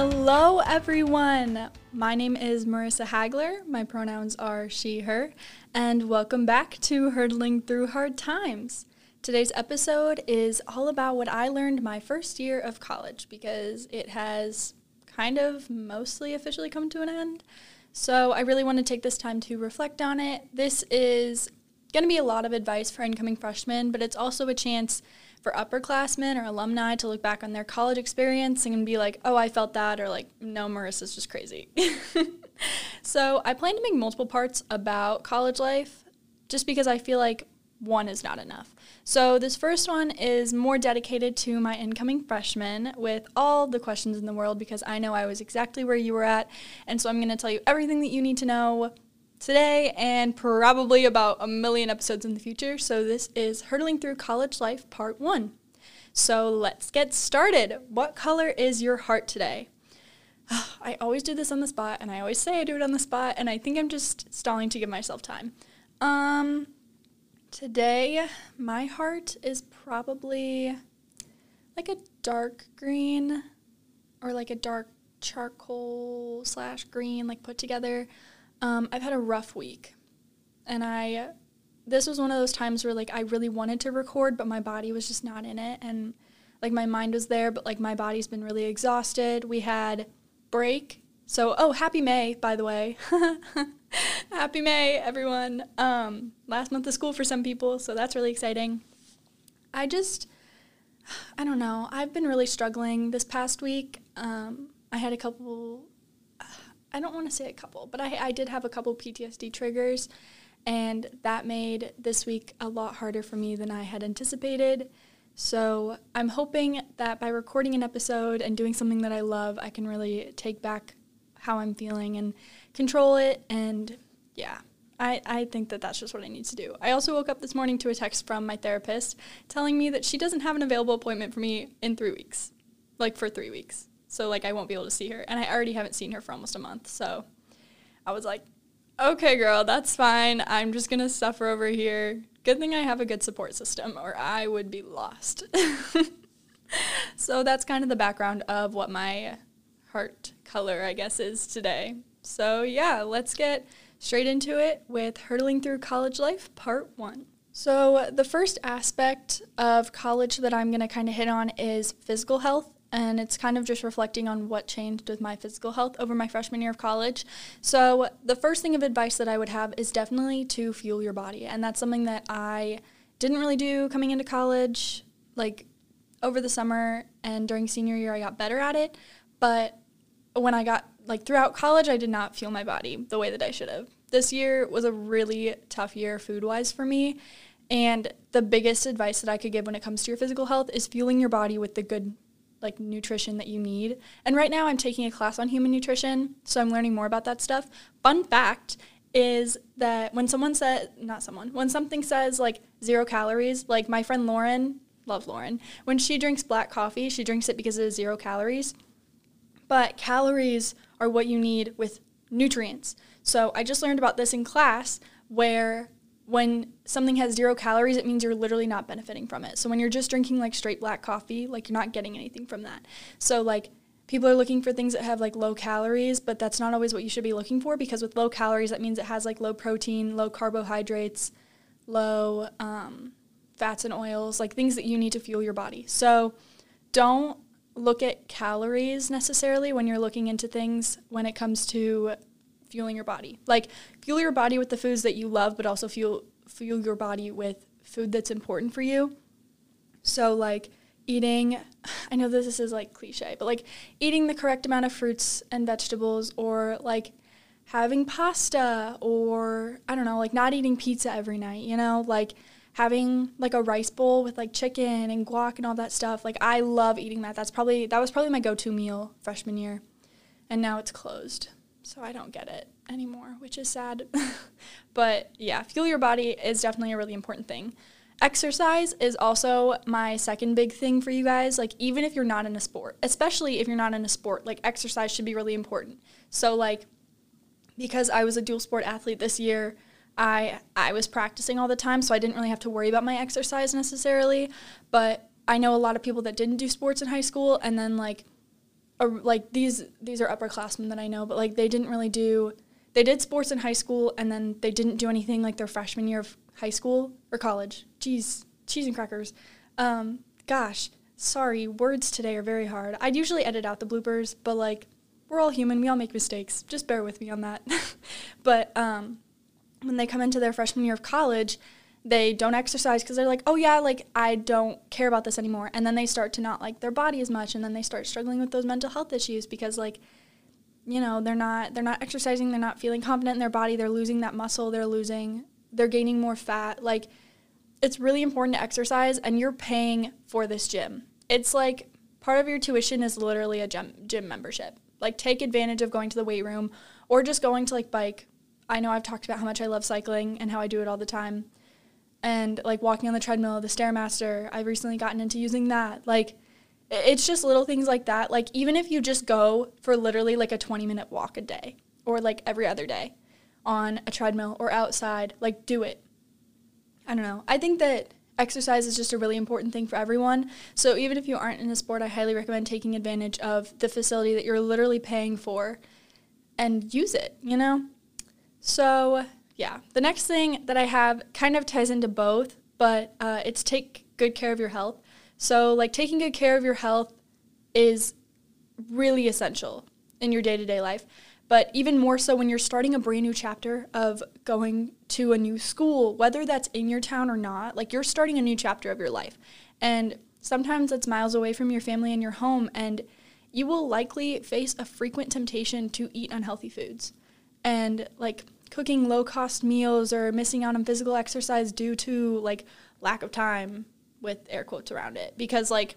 Hello everyone, my name is Marissa Hagler, my pronouns are she, her, and welcome back to Hurdling Through Hard Times. Today's episode is all about what I learned my first year of college because it has kind of mostly officially come to an end, so I really want to take this time to reflect on it. This is going to be a lot of advice for incoming freshmen, but it's also a chance for upperclassmen or alumni to look back on their college experience and be like, oh, I felt that, or like, no, Marissa's just crazy. So I plan to make multiple parts about college life just because I feel like one is not enough. So this first one is more dedicated to my incoming freshmen with all the questions in the world because I know I was exactly where you were at, and so I'm going to tell you everything that you need to know today and probably about a million episodes in the future. So this is Hurtling Through College Life Part 1. So let's get started. What color is your heart today? I always do this on the spot, and I always say I do it on the spot, and I think I'm just stalling to give myself time. Today, my heart is probably like a dark green or like a dark charcoal / green, like put together. I've had a rough week, and this was one of those times where, like, I really wanted to record, but my body was just not in it, and, like, my mind was there, but, like, my body's been really exhausted. We had break, so, oh, happy May, by the way. Happy May, everyone. Last month of school for some people, so that's really exciting. I don't know, I've been really struggling this past week. I had I did have a couple PTSD triggers, and that made this week a lot harder for me than I had anticipated. So I'm hoping that by recording an episode and doing something that I love, I can really take back how I'm feeling and control it. And yeah, I think that that's just what I need to do. I also woke up this morning to a text from my therapist telling me that she doesn't have an available appointment for me in 3 weeks, like for 3 weeks. So, like, I won't be able to see her. And I already haven't seen her for almost a month. So I was like, okay, girl, that's fine. I'm just going to suffer over here. Good thing I have a good support system or I would be lost. So that's kind of the background of what my heart color, I guess, is today. So, yeah, let's get straight into it with Hurtling Through College Life Part 1. So the first aspect of college that I'm going to kind of hit on is physical health. And it's kind of just reflecting on what changed with my physical health over my freshman year of college. So the first thing of advice that I would have is definitely to fuel your body. And that's something that I didn't really do coming into college. Like, over the summer and during senior year, I got better at it. But when I got, like, throughout college, I did not fuel my body the way that I should have. This year was a really tough year food-wise for me. And the biggest advice that I could give when it comes to your physical health is fueling your body with the good, like, nutrition that you need. And right now I'm taking a class on human nutrition, so I'm learning more about that stuff. Fun fact is that when something says, like, 0 calories, like my friend Lauren, love Lauren, when she drinks black coffee, she drinks it because it is 0 calories. But calories are what you need with nutrients. So I just learned about this in class where when something has 0 calories, it means you're literally not benefiting from it. So when you're just drinking, like, straight black coffee, like, you're not getting anything from that. So, like, people are looking for things that have, like, low calories, but that's not always what you should be looking for, because with low calories, that means it has, like, low protein, low carbohydrates, low fats and oils, like, things that you need to fuel your body. So don't look at calories necessarily when you're looking into things when it comes to fueling your body. Like, fuel your body with the foods that you love, but also fuel your body with food that's important for you. So, like, eating, I know this is, like, cliche, but, like, eating the correct amount of fruits and vegetables, or, like, having pasta, or, I don't know, like, not eating pizza every night, you know, like, having, like, a rice bowl with, like, chicken and guac and all that stuff. Like, I love eating that. That was probably my go-to meal freshman year, and now it's closed. So I don't get it anymore, which is sad. But yeah, fuel your body is definitely a really important thing. Exercise is also my second big thing for you guys. Like, even if you're not in a sport, especially if you're not in a sport, like, exercise should be really important. So, like, because I was a dual sport athlete this year, I was practicing all the time, so I didn't really have to worry about my exercise necessarily. But I know a lot of people that didn't do sports in high school, and then, like, like these are upperclassmen that I know, but like they didn't really do, they did sports in high school and then they didn't do anything like their freshman year of high school or college. Cheese and crackers. Gosh, sorry, words today are very hard. I'd usually edit out the bloopers, but like we're all human, we all make mistakes. Just bear with me on that. But when they come into their freshman year of college, they don't exercise because they're like, oh, yeah, like, I don't care about this anymore. And then they start to not like their body as much, and then they start struggling with those mental health issues because, like, you know, they're not exercising, they're not feeling confident in their body, they're losing that muscle, they're gaining more fat. Like, it's really important to exercise, and you're paying for this gym. It's like part of your tuition is literally a gym membership. Like, take advantage of going to the weight room or just going to, like, bike. I know I've talked about how much I love cycling and how I do it all the time. And, like, walking on the treadmill, the Stairmaster, I've recently gotten into using that. Like, it's just little things like that. Like, even if you just go for literally, like, a 20-minute walk a day or, like, every other day on a treadmill or outside, like, do it. I don't know. I think that exercise is just a really important thing for everyone. So even if you aren't in a sport, I highly recommend taking advantage of the facility that you're literally paying for and use it, you know? So... yeah, the next thing that I have kind of ties into both, but it's take good care of your health. So, like, taking good care of your health is really essential in your day-to-day life, but even more so when you're starting a brand new chapter of going to a new school, whether that's in your town or not. Like, you're starting a new chapter of your life, and sometimes it's miles away from your family and your home, and you will likely face a frequent temptation to eat unhealthy foods. And, like, cooking low-cost meals or missing out on physical exercise due to, like, lack of time with air quotes around it. Because, like,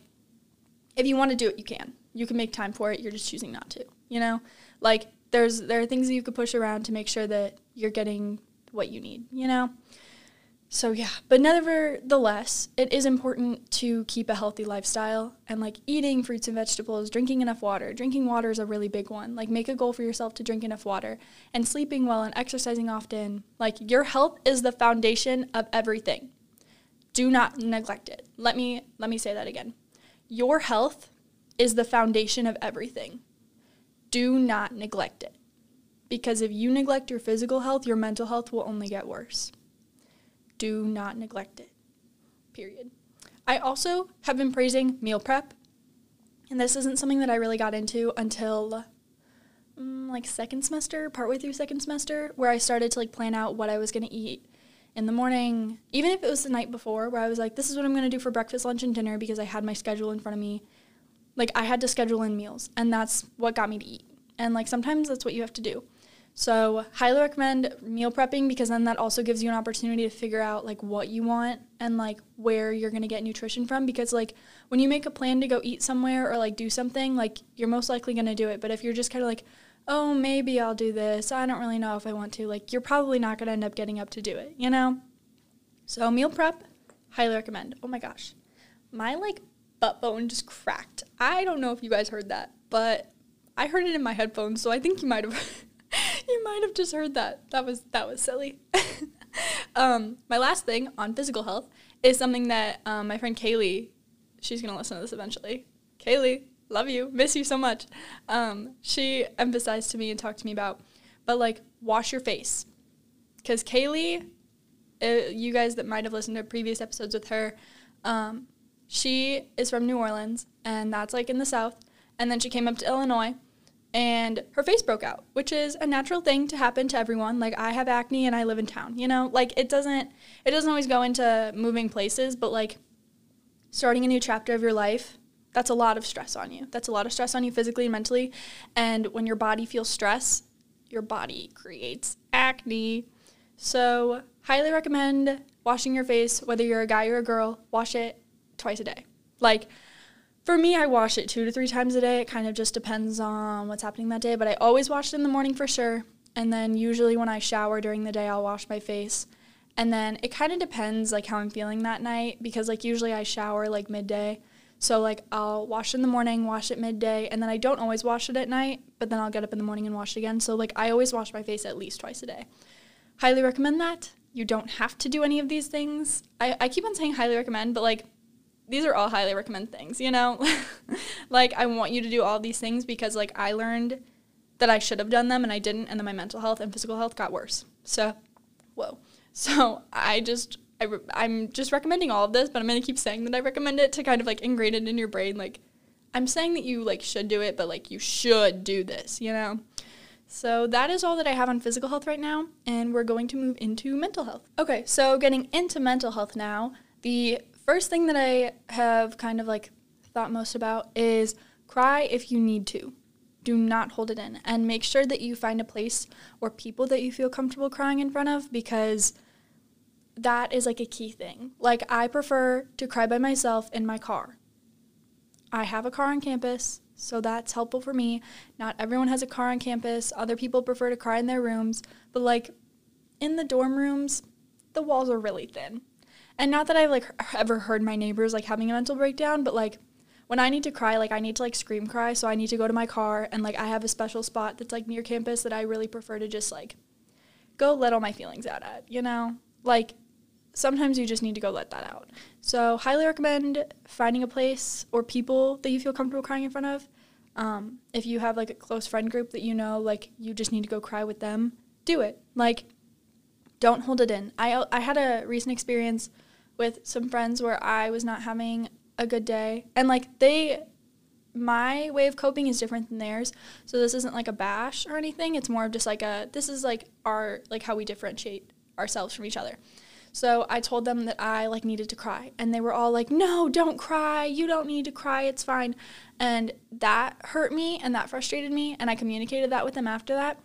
if you want to do it, you can. You can make time for it. You're just choosing not to, you know? Like, there are things that you could push around to make sure that you're getting what you need, you know? So, yeah. But nevertheless, it is important to keep a healthy lifestyle. And, like, eating fruits and vegetables, drinking enough water. Drinking water is a really big one. Like, make a goal for yourself to drink enough water. And sleeping well and exercising often. Like, your health is the foundation of everything. Do not neglect it. Let me say that again. Your health is the foundation of everything. Do not neglect it. Because if you neglect your physical health, your mental health will only get worse. Do not neglect it, period. I also have been praising meal prep, and this isn't something that I really got into until, like, second semester, partway through second semester, where I started to, like, plan out what I was going to eat in the morning, even if it was the night before, where I was like, this is what I'm going to do for breakfast, lunch, and dinner, because I had my schedule in front of me. Like, I had to schedule in meals, and that's what got me to eat, and, like, sometimes that's what you have to do. So, highly recommend meal prepping, because then that also gives you an opportunity to figure out, like, what you want and, like, where you're going to get nutrition from. Because, like, when you make a plan to go eat somewhere or, like, do something, like, you're most likely going to do it. But if you're just kind of like, oh, maybe I'll do this, I don't really know if I want to, like, you're probably not going to end up getting up to do it, you know? So, meal prep, highly recommend. Oh, my gosh. My, like, butt bone just cracked. I don't know if you guys heard that, but I heard it in my headphones, so I think you might have... You might have just heard that. That was silly. My last thing on physical health is something that my friend Kaylee, she's going to listen to this eventually. Kaylee, love you. Miss you so much. She emphasized to me and talked to me about, but, like, wash your face. Because Kaylee, you guys that might have listened to previous episodes with her, she is from New Orleans, and that's, like, in the South. And then she came up to Illinois. And her face broke out, which is a natural thing to happen to everyone. Like, I have acne and I live in town, you know? Like, it doesn't always go into moving places, but, like, starting a new chapter of your life, that's a lot of stress on you. That's a lot of stress on you physically and mentally. And when your body feels stress, your body creates acne. So, highly recommend washing your face, whether you're a guy or a girl. Wash it twice a day. Like, for me, I wash it 2 to 3 times a day. It kind of just depends on what's happening that day, but I always wash it in the morning for sure, and then usually when I shower during the day, I'll wash my face, and then it kind of depends, like, how I'm feeling that night, because, like, usually I shower, like, midday, so, like, I'll wash in the morning, wash it midday, and then I don't always wash it at night, but then I'll get up in the morning and wash it again, so, like, I always wash my face at least twice a day. Highly recommend that. You don't have to do any of these things. I keep on saying highly recommend, but, like, these are all highly recommend things, you know? Like, I want you to do all these things because, like, I learned that I should have done them and I didn't, and then my mental health and physical health got worse. So, whoa. So I'm just recommending all of this, but I'm going to keep saying that I recommend it to kind of, like, ingrain it in your brain. Like, I'm saying that you, like, should do it, but, like, you should do this, you know? So that is all that I have on physical health right now, and we're going to move into mental health. Okay, so getting into mental health now, the first thing that I have kind of, like, thought most about is cry if you need to. Do not hold it in, and make sure that you find a place or people that you feel comfortable crying in front of, because that is, like, a key thing. Like, I prefer to cry by myself in my car. I have a car on campus. So that's helpful for me. Not everyone has a car on campus. Other people prefer to cry in their rooms. But, like, in the dorm rooms, the walls are really thin. And not that I've, like, ever heard my neighbors, like, having a mental breakdown. But, like, when I need to cry, like, I need to, like, scream cry. So I need to go to my car. And, like, I have a special spot that's, like, near campus that I really prefer to just, like, go let all my feelings out at, you know? Like, sometimes you just need to go let that out. So highly recommend finding a place or people that you feel comfortable crying in front of. If you have, like, a close friend group that you know, like, you just need to go cry with them, do it. Like, don't hold it in. I had a recent experience with some friends where I was not having a good day. And, like, my way of coping is different than theirs. So this isn't, like, a bash or anything. It's more of just, like, this is, like, our, like, how we differentiate ourselves from each other. So I told them that I, like, needed to cry. And they were all like, no, don't cry. You don't need to cry. It's fine. And that hurt me and that frustrated me. And I communicated that with them after that.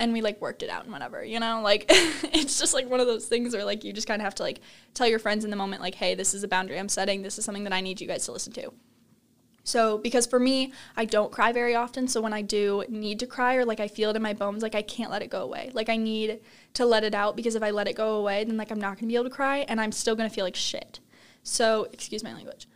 And we, like, worked it out and whatever, you know? Like, it's just, like, one of those things where, like, you just kind of have to, like, tell your friends in the moment, like, hey, this is a boundary I'm setting. This is something that I need you guys to listen to. So because for me, I don't cry very often. So when I do need to cry or, like, I feel it in my bones, like, I can't let it go away. Like, I need to let it out, because if I let it go away, then, like, I'm not going to be able to cry and I'm still going to feel like shit. So excuse my language.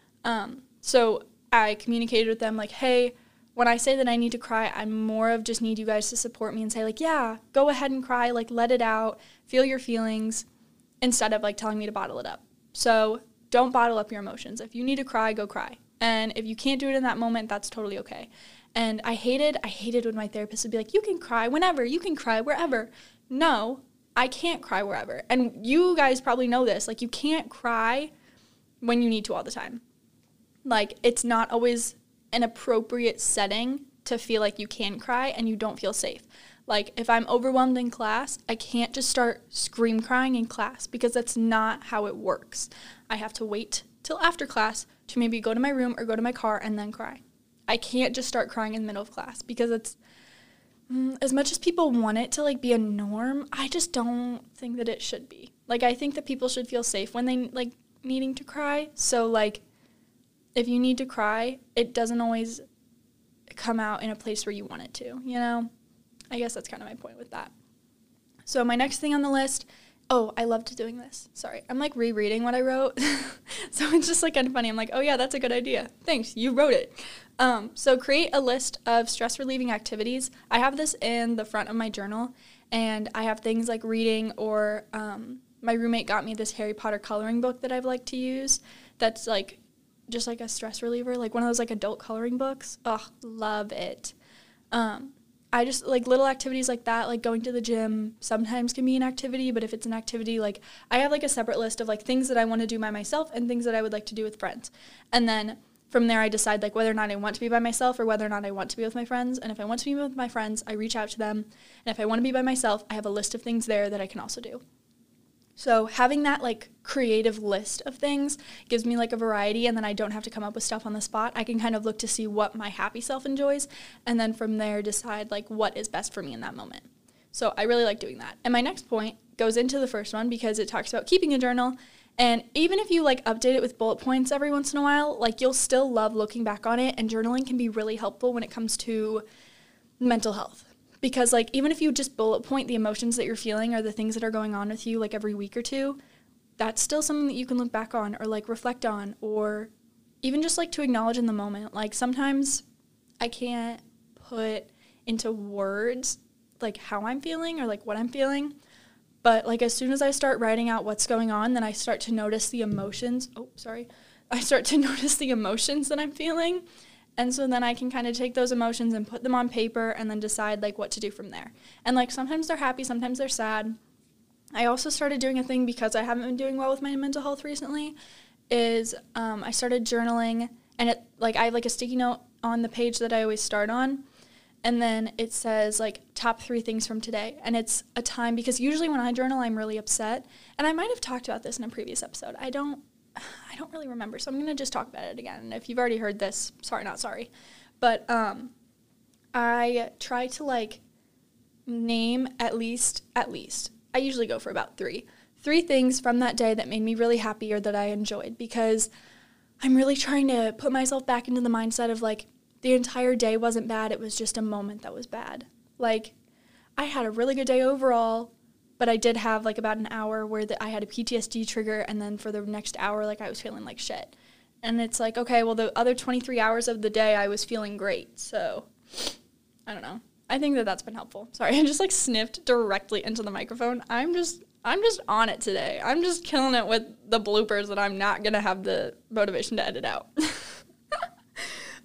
So I communicated with them, like, hey, when I say that I need to cry, I more of just need you guys to support me and say, like, yeah, go ahead and cry. Like, let it out. Feel your feelings, instead of, like, telling me to bottle it up. So don't bottle up your emotions. If you need to cry, go cry. And if you can't do it in that moment, that's totally okay. And I hated when my therapist would be like, you can cry whenever, you can cry wherever. No, I can't cry wherever. And you guys probably know this. Like, you can't cry when you need to all the time. Like, it's not always an appropriate setting to feel like you can cry and you don't feel safe. Like, if I'm overwhelmed in class, I can't just start scream crying in class, because that's not how it works. I have to wait till after class to maybe go to my room or go to my car and then cry. I can't just start crying in the middle of class, because it's, as much as people want it to, like, be a norm, I just don't think that it should be. Like, I think that people should feel safe when they, like, needing to cry. So, like, if you need to cry, it doesn't always come out in a place where you want it to, you know? I guess that's kind of my point with that. So my next thing on the list, oh, I loved doing this. Sorry. I'm, like, rereading what I wrote. So it's just, like, kind of funny. I'm like, oh, yeah, that's a good idea. Thanks. You wrote it. So create a list of stress-relieving activities. I have this in the front of my journal, and I have things like reading, or my roommate got me this Harry Potter coloring book that I've liked to use that's, like, just, like, a stress reliever, like one of those, like, adult coloring books. Oh, love it. I just, like, little activities like that, like going to the gym sometimes can be an activity, but if it's an activity, like, I have, like, a separate list of, like, things that I want to do by myself and things that I would like to do with friends. And then from there I decide, like, whether or not I want to be by myself or whether or not I want to be with my friends. And if I want to be with my friends, I reach out to them. And if I want to be by myself, I have a list of things there that I can also do. So having that, like, creative list of things gives me, like, a variety, and then I don't have to come up with stuff on the spot. I can kind of look to see what my happy self enjoys, and then from there decide, like, what is best for me in that moment. So I really like doing that. And my next point goes into the first one, because it talks about keeping a journal. And even if you, like, update it with bullet points every once in a while, like, you'll still love looking back on it, and journaling can be really helpful when it comes to mental health. Because, like, even if you just bullet point the emotions that you're feeling or the things that are going on with you, like, every week or two, that's still something that you can look back on or, like, reflect on, or even just, like, to acknowledge in the moment. Like, sometimes I can't put into words, like, how I'm feeling or, like, what I'm feeling. But, like, as soon as I start writing out what's going on, then I start to notice the emotions. Oh, sorry. I start to notice the emotions that I'm feeling. And so then I can kind of take those emotions and put them on paper and then decide, like, what to do from there. And, like, sometimes they're happy, sometimes they're sad. I also started doing a thing because I haven't been doing well with my mental health recently is I started journaling. And, I have, like, a sticky note on the page that I always start on. And then it says, like, top 3 things from today. And it's a time, because usually when I journal, I'm really upset. And I might have talked about this in a previous episode. I don't really remember, so I'm going to just talk about it again. And if you've already heard this, sorry, not sorry. But I try to, like, name at least. I usually go for about 3 things from that day that made me really happy or that I enjoyed, because I'm really trying to put myself back into the mindset of, like, the entire day wasn't bad. It was just a moment that was bad. Like, I had a really good day overall, but I did have, like, about an hour where I had a PTSD trigger, and then for the next hour, like, I was feeling like shit. And it's like, okay, well, the other 23 hours of the day, I was feeling great. So, I don't know. I think that that's been helpful. Sorry, I just, like, sniffed directly into the microphone. I'm just on it today. I'm just killing it with the bloopers that I'm not going to have the motivation to edit out.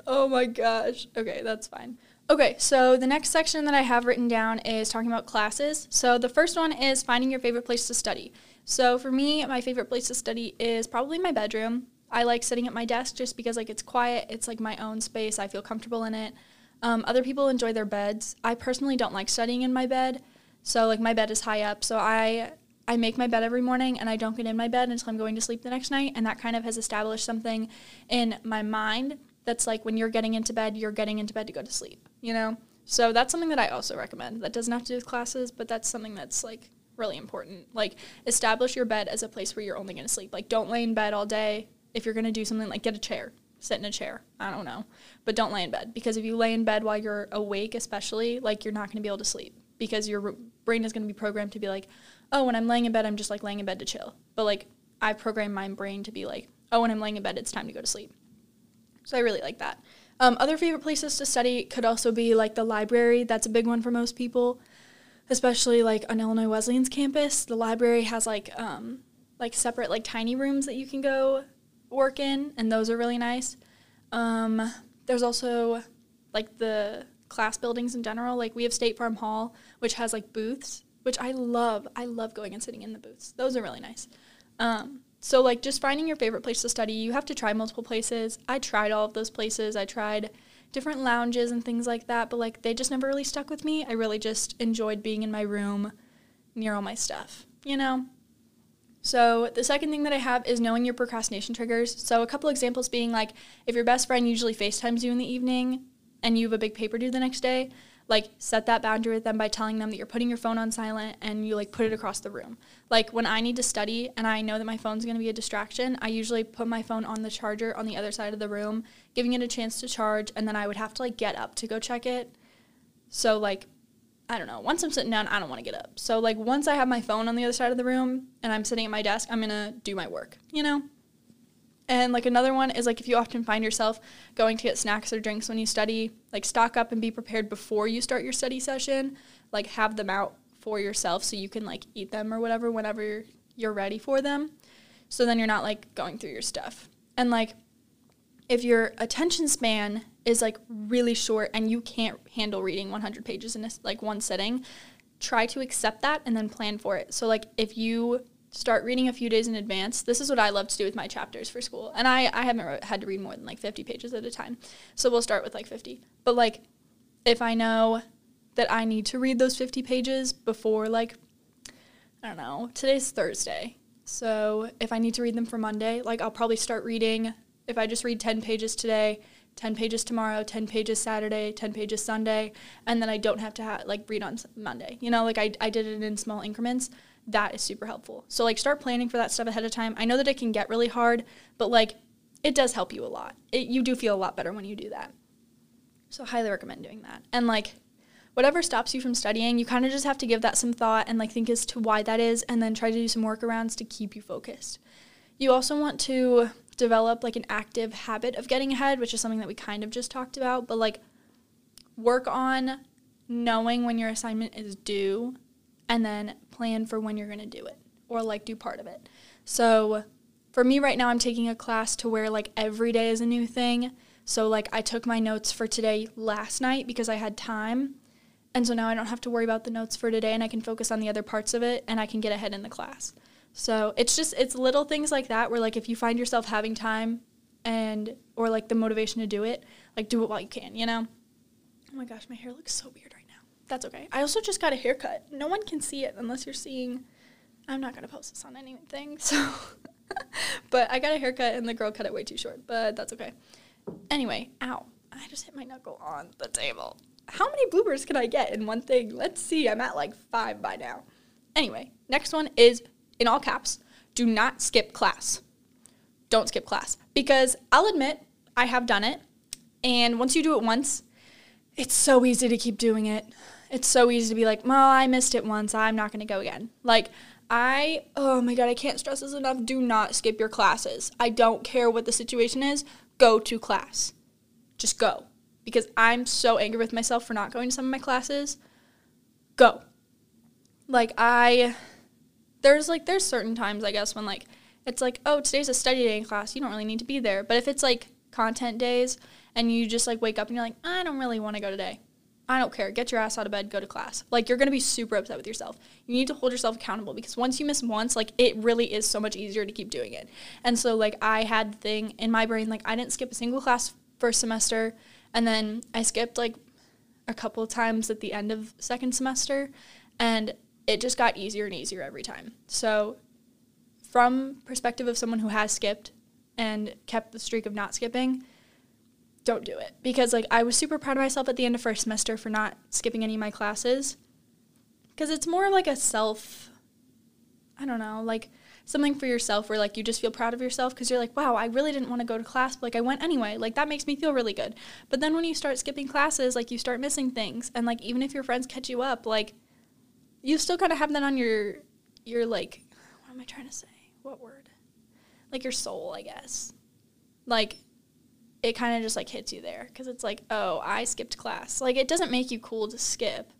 Oh my gosh. Okay, that's fine. Okay, so the next section that I have written down is talking about classes. So the first one is finding your favorite place to study. So for me, my favorite place to study is probably my bedroom. I like sitting at my desk just because, like, it's quiet. It's, like, my own space. I feel comfortable in it. Other people enjoy their beds. I personally don't like studying in my bed. So, like, my bed is high up. So I make my bed every morning, and I don't get in my bed until I'm going to sleep the next night. And that kind of has established something in my mind that's like, when you're getting into bed to go to sleep, you know? So that's something that I also recommend. That doesn't have to do with classes, but that's something that's, like, really important. Like, establish your bed as a place where you're only going to sleep. Like, don't lay in bed all day. If you're going to do something, like, get a chair, sit in a chair. I don't know. But don't lay in bed, because if you lay in bed while you're awake especially, like, you're not going to be able to sleep, because your brain is going to be programmed to be like, oh, when I'm laying in bed, I'm just, like, laying in bed to chill. But, like, I programmed my brain to be like, oh, when I'm laying in bed, it's time to go to sleep. So I really like that. Other favorite places to study could also be, like, the library. That's a big one for most people, especially, like, on Illinois Wesleyan's campus. The library has, like separate, like, tiny rooms that you can go work in, and those are really nice. There's also, like, the class buildings in general. Like, we have State Farm Hall, which has, like, booths, which I love. I love going and sitting in the booths. Those are really nice. So, like, just finding your favorite place to study. You have to try multiple places. I tried all of those places. I tried different lounges and things like that, but, like, they just never really stuck with me. I really just enjoyed being in my room near all my stuff, you know? So the second thing that I have is knowing your procrastination triggers. So a couple examples being, like, if your best friend usually FaceTimes you in the evening and you have a big paper due the next day, like, set that boundary with them by telling them that you're putting your phone on silent and you, like, put it across the room. Like, when I need to study and I know that my phone's going to be a distraction, I usually put my phone on the charger on the other side of the room, giving it a chance to charge, and then I would have to, like, get up to go check it. So, like, I don't know. Once I'm sitting down, I don't want to get up. So, like, once I have my phone on the other side of the room and I'm sitting at my desk, I'm going to do my work, you know? And, like, another one is, like, if you often find yourself going to get snacks or drinks when you study, like, stock up and be prepared before you start your study session. Like, have them out for yourself so you can, like, eat them or whatever whenever you're ready for them. So then you're not, like, going through your stuff. And, like, if your attention span is, like, really short and you can't handle reading 100 pages in, like, one sitting, try to accept that and then plan for it. So, like, if you start reading a few days in advance. This is what I love to do with my chapters for school. And I haven't had to read more than, like, 50 pages at a time. So we'll start with, like, 50. But, like, if I know that I need to read those 50 pages before, like, I don't know, today's Thursday. So if I need to read them for Monday, like, I'll probably start reading, if I just read 10 pages today, 10 pages tomorrow, 10 pages Saturday, 10 pages Sunday, and then I don't have to, like, read on Monday. You know, like, I did it in small increments. That is super helpful. So, like, start planning for that stuff ahead of time. I know that it can get really hard, but, like, it does help you a lot. You do feel a lot better when you do that. So, highly recommend doing that. And, like, whatever stops you from studying, you kind of just have to give that some thought and, like, think as to why that is, and then try to do some workarounds to keep you focused. You also want to develop, like, an active habit of getting ahead, which is something that we kind of just talked about, but, like, work on knowing when your assignment is due and then plan for when you're going to do it or, like, do part of it. So for me right now, I'm taking a class to where, like, every day is a new thing. So, like, I took my notes for today last night because I had time. And so now I don't have to worry about the notes for today, and I can focus on the other parts of it, and I can get ahead in the class. So it's just, it's little things like that where, like, if you find yourself having time and, or, like, the motivation to do it, like, do it while you can, you know? Oh, my gosh, my hair looks so weird right now. That's okay. I also just got a haircut. No one can see it unless you're seeing. I'm not going to post this on anything, so. But I got a haircut, and the girl cut it way too short, but that's okay. Anyway, ow. I just hit my knuckle on the table. How many bloopers can I get in one thing? Let's see. I'm at like 5 by now. Anyway, next one is, in all caps, do not skip class. Don't skip class. Because I'll admit, I have done it. And once you do it once, it's so easy to keep doing it. It's so easy to be like, well, I missed it once. I'm not going to go again. Like, oh my God, I can't stress this enough. Do not skip your classes. I don't care what the situation is. Go to class. Just go. Because I'm so angry with myself for not going to some of my classes. Go. Like, there's certain times, I guess, when, like, it's like, oh, today's a study day in class. You don't really need to be there. But if it's, like, content days and you just, like, wake up and you're like, I don't really want to go today. I don't care. Get your ass out of bed. Go to class. Like, you're going to be super upset with yourself. You need to hold yourself accountable because once you miss once, like, it really is so much easier to keep doing it. And so, like, I had the thing in my brain, like, I didn't skip a single class first semester. And then I skipped, like, a couple of times at the end of second semester, and it just got easier and easier every time. So from perspective of someone who has skipped and kept the streak of not skipping, don't do it. Because, like, I was super proud of myself at the end of first semester for not skipping any of my classes. Because it's more like a self, I don't know, like, something for yourself where, like, you just feel proud of yourself because you're like, wow, I really didn't want to go to class, but, like, I went anyway. Like, that makes me feel really good. But then when you start skipping classes, like, you start missing things. And, like, even if your friends catch you up, like, you still kind of have that on your, like, what am I trying to say? What word? Like, your soul, I guess. Like, it kind of just, like, hits you there because it's like, oh, I skipped class. Like, it doesn't make you cool to skip.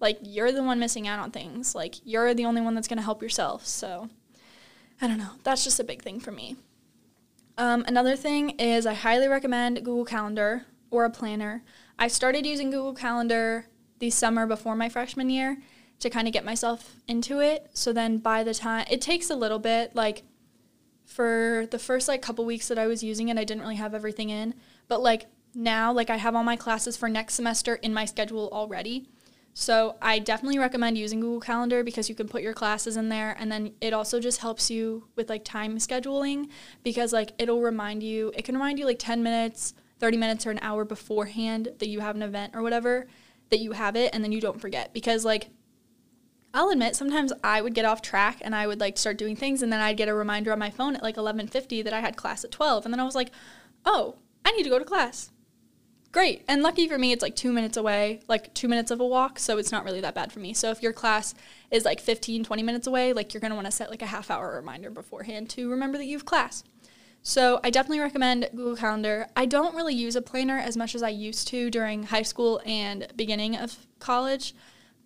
Like, you're the one missing out on things. Like, you're the only one that's going to help yourself, so I don't know. That's just a big thing for me. Another thing is I highly recommend Google Calendar or a planner. I started using Google Calendar the summer before my freshman year to kind of get myself into it. So then by the time, it takes a little bit. Like, for the first, like, couple weeks that I was using it, I didn't really have everything in. But, like, now, like, I have all my classes for next semester in my schedule already. So I definitely recommend using Google Calendar because you can put your classes in there, and then it also just helps you with, like, time scheduling because, like, it'll remind you, it can remind you, like, 10 minutes, 30 minutes, or an hour beforehand that you have an event or whatever, that you have it, and then you don't forget. Because, like, I'll admit, sometimes I would get off track and I would, like, start doing things, and then I'd get a reminder on my phone at, like, 11:50 that I had class at 12, and then I was like, oh, I need to go to class. Great. And lucky for me, it's like 2 minutes away, like 2 minutes of a walk, so it's not really that bad for me. So if your class is like 15, 20 minutes away, like, you're going to want to set like a half hour reminder beforehand to remember that you have class. So I definitely recommend Google Calendar. I don't really use a planner as much as I used to during high school and beginning of college,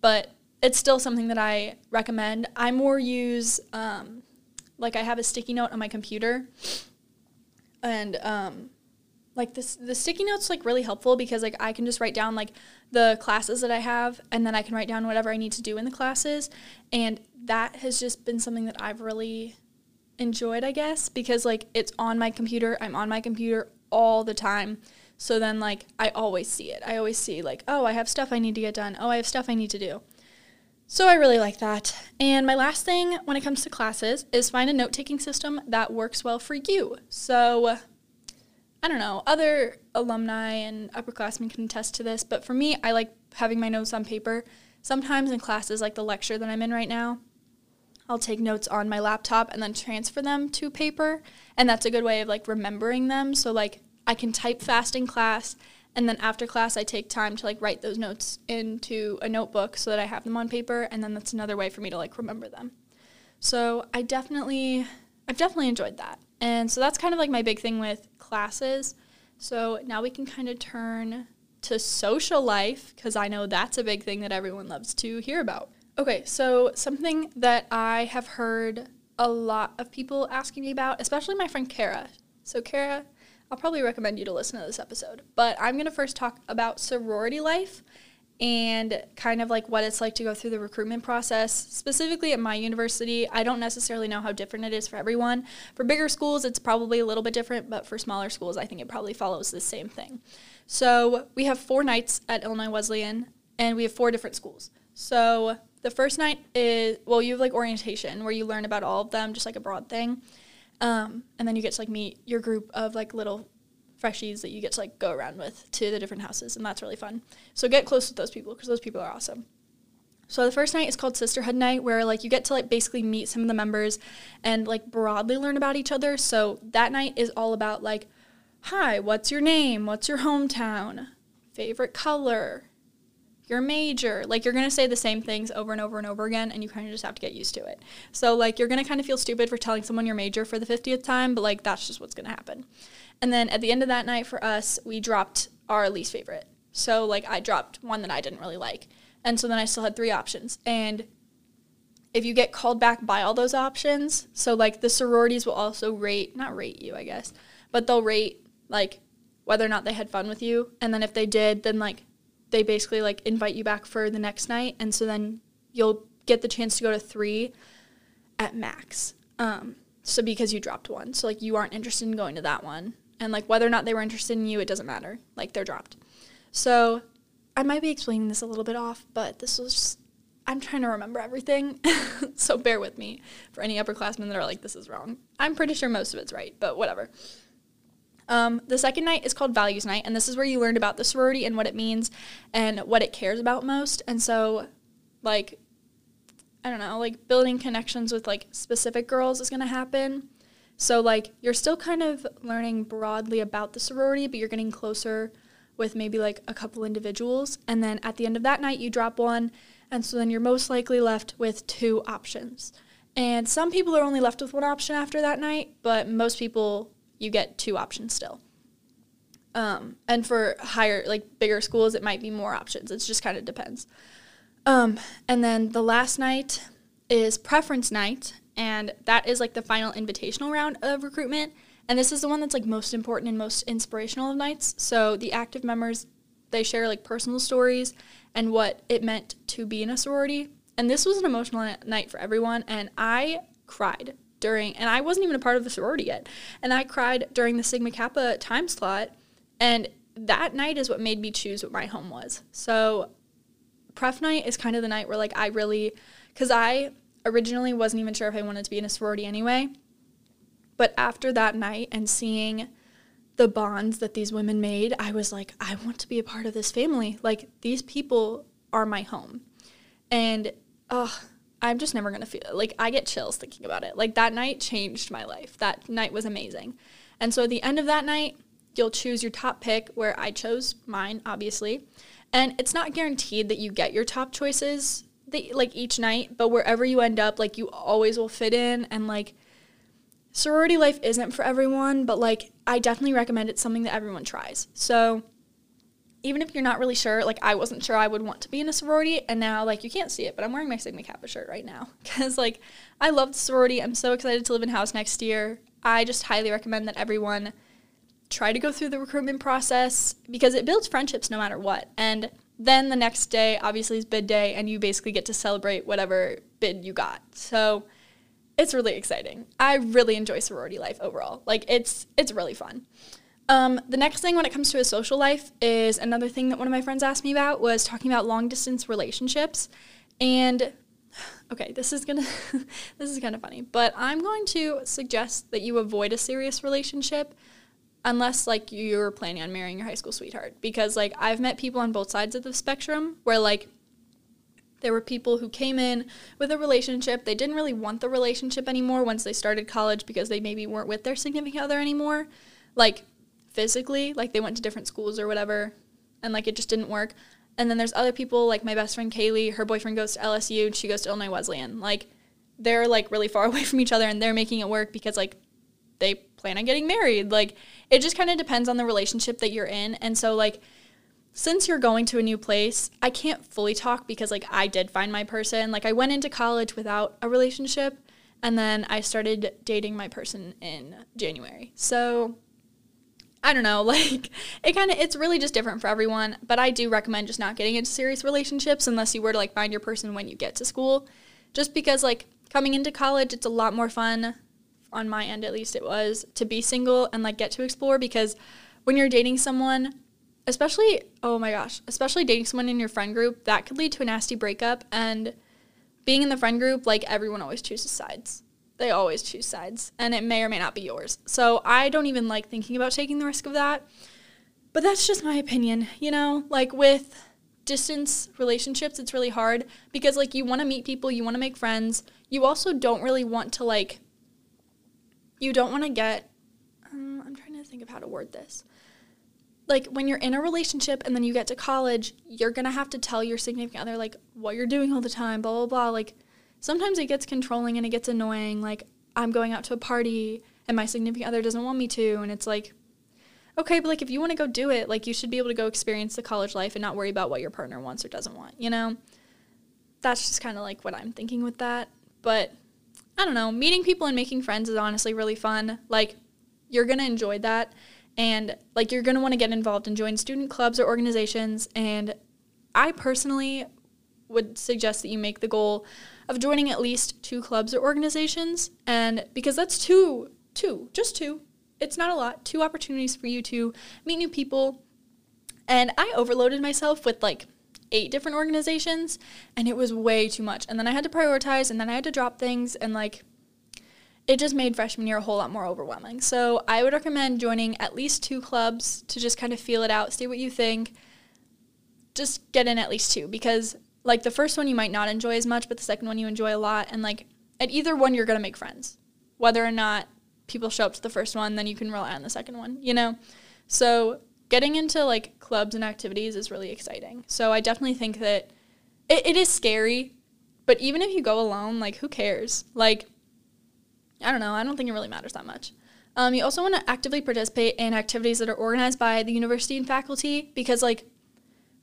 but it's still something that I recommend. I more use, like, I have a sticky note on my computer, and like, this, the sticky note's, like, really helpful because, like, I can just write down, like, the classes that I have, and then I can write down whatever I need to do in the classes, and that has just been something that I've really enjoyed, I guess, because, like, it's on my computer. I'm on my computer all the time, so then, like, I always see it. I always see, like, oh, I have stuff I need to get done. Oh, I have stuff I need to do. So I really like that. And my last thing when it comes to classes is find a note-taking system that works well for you. So I don't know, other alumni and upperclassmen can attest to this, but for me, I like having my notes on paper. Sometimes in classes, like the lecture that I'm in right now, I'll take notes on my laptop and then transfer them to paper, and that's a good way of, like, remembering them. So, like, I can type fast in class, and then after class I take time to, like, write those notes into a notebook so that I have them on paper, and then that's another way for me to, like, remember them. So I've definitely enjoyed that. And so that's kind of, like, my big thing with classes. So now we can kind of turn to social life, because I know that's a big thing that everyone loves to hear about. Okay, so something that I have heard a lot of people asking me about, especially my friend Kara. So Kara, I'll probably recommend you to listen to this episode, but I'm going to first talk about sorority life and kind of like what it's like to go through the recruitment process, specifically at my university. I don't necessarily know how different it is for everyone. For bigger schools, it's probably a little bit different, but for smaller schools, I think it probably follows the same thing. So we have 4 nights at Illinois Wesleyan, and we have 4 different schools. So the first night is, well, you have like orientation where you learn about all of them, just like a broad thing. And then you get to like meet your group of like little freshies that you get to like go around with to the different houses, and that's really fun. So get close with those people because those people are awesome. So the first night is called Sisterhood Night, where like you get to like basically meet some of the members and like broadly learn about each other. So that night is all about like, hi, what's your name? What's your hometown? Favorite color? Your major. Like, you're going to say the same things over and over and over again, and you kind of just have to get used to it. So, like, you're going to kind of feel stupid for telling someone your major for the 50th time, but, like, that's just what's going to happen. And then at the end of that night for us, we dropped our least favorite. So, like, I dropped one that I didn't really like. And so then I still had 3 options. And if you get called back by all those options, so, like, the sororities will also rate, not rate you, I guess, but they'll rate, like, whether or not they had fun with you. And then if they did, then, like, they basically, like, invite you back for the next night, and so then you'll get the chance to go to 3 at max, so because you dropped 1. So, like, you aren't interested in going to that one, and, like, whether or not they were interested in you, it doesn't matter. Like, they're dropped. So I might be explaining this a little bit off, but this was just, I'm trying to remember everything, so bear with me for any upperclassmen that are like, this is wrong. I'm pretty sure most of it's right, but whatever. The second night is called Values Night, and this is where you learn about the sorority and what it means and what it cares about most. And so, like, I don't know, like, building connections with, like, specific girls is going to happen. So, like, you're still kind of learning broadly about the sorority, but you're getting closer with maybe, like, a couple individuals. And then at the end of that night, you drop 1, and so then you're most likely left with 2 options. And some people are only left with 1 option after that night, but most people, you get 2 options still. And for higher, like, bigger schools, it might be more options. It just kind of depends. And then the last night is preference night, and that is, like, the final invitational round of recruitment. And this is the one that's, like, most important and most inspirational of nights. So the active members, they share, like, personal stories and what it meant to be in a sorority. And this was an emotional night for everyone, and I cried during, and I wasn't even a part of the sorority yet, and I cried during the Sigma Kappa time slot, and that night is what made me choose what my home was. So pref night is kind of the night where, like, I really, because I originally wasn't even sure if I wanted to be in a sorority anyway, but after that night and seeing the bonds that these women made, I was like, I want to be a part of this family. Like, these people are my home. And, I'm just never going to feel it. Like, I get chills thinking about it. Like, that night changed my life. That night was amazing. And so at the end of that night, you'll choose your top pick, where I chose mine, obviously. And it's not guaranteed that you get your top choices, like, each night, but wherever you end up, like, you always will fit in. And, like, sorority life isn't for everyone, but, like, I definitely recommend it's something that everyone tries. So even if you're not really sure, like, I wasn't sure I would want to be in a sorority, and now, like, you can't see it, but I'm wearing my Sigma Kappa shirt right now because, like, I love the sorority. I'm so excited to live in house next year. I just highly recommend that everyone try to go through the recruitment process because it builds friendships no matter what. And then the next day, obviously, is bid day, and you basically get to celebrate whatever bid you got. So it's really exciting. I really enjoy sorority life overall. Like, it's really fun. The next thing when it comes to a social life is another thing that one of my friends asked me about, was talking about long-distance relationships. And, okay, this is gonna funny, but I'm going to suggest that you avoid a serious relationship unless, like, you're planning on marrying your high school sweetheart. Because, like, I've met people on both sides of the spectrum where, like, there were people who came in with a relationship. They didn't really want the relationship anymore once they started college because they maybe weren't with their significant other anymore. Like, physically, like, they went to different schools or whatever, and, like, it just didn't work. And then there's other people, like my best friend Kaylee, her boyfriend goes to LSU, and she goes to Illinois Wesleyan. Like, they're, like, really far away from each other, and they're making it work because, like, they plan on getting married. Like, it just kind of depends on the relationship that you're in. And so, like, since you're going to a new place, I can't fully talk because, like, I did find my person. Like, I went into college without a relationship, And then I started dating my person in January. So I don't know, like, it's really just different for everyone. But I do recommend just not getting into serious relationships unless you were to, like, find your person when you get to school. Just because, like, coming into college, it's a lot more fun, on my end at least it was, to be single and, like, get to explore. Because when you're dating someone, especially, oh my gosh, especially dating someone in your friend group, that could lead to a nasty breakup. And being in the friend group, like, everyone always chooses sides. They always choose sides, and it may or may not be yours. So I don't even like thinking about taking the risk of that. But that's just my opinion, you know? Like, with distance relationships, it's really hard because, like, you want to meet people, you want to make friends. You also don't really want to, like, you don't want to get, I'm trying to think of how to word this. Like, when you're in a relationship and then you get to college, you're going to have to tell your significant other, like, what you're doing all the time, blah, blah, blah. Like, sometimes it gets controlling and it gets annoying. Like, I'm going out to a party and my significant other doesn't want me to. And it's like, okay, but, like, if you want to go do it, like, you should be able to go experience the college life and not worry about what your partner wants or doesn't want, you know? That's just kind of, like, what I'm thinking with that. But I don't know. Meeting people and making friends is honestly really fun. Like, you're going to enjoy that. And, like, you're going to want to get involved and join student clubs or organizations. And I personally would suggest that you make the goal of joining at least 2 clubs or organizations, and because that's just two, it's not a lot, 2 opportunities for you to meet new people. And I overloaded myself with, like, 8 different organizations, and it was way too much, and then I had to prioritize, and then I had to drop things, and, like, it just made freshman year a whole lot more overwhelming. So I would recommend joining at least 2 clubs to just kind of feel it out, see what you think, just get in at least 2, because, like, the first one you might not enjoy as much, but the second one you enjoy a lot. And, like, at either one, you're going to make friends. Whether or not people show up to the first one, then you can rely on the second one, you know? So getting into, like, clubs and activities is really exciting. So I definitely think that it is scary, but even if you go alone, like, who cares? Like, I don't know. I don't think it really matters that much. You also want to actively participate in activities that are organized by the university and faculty because, like,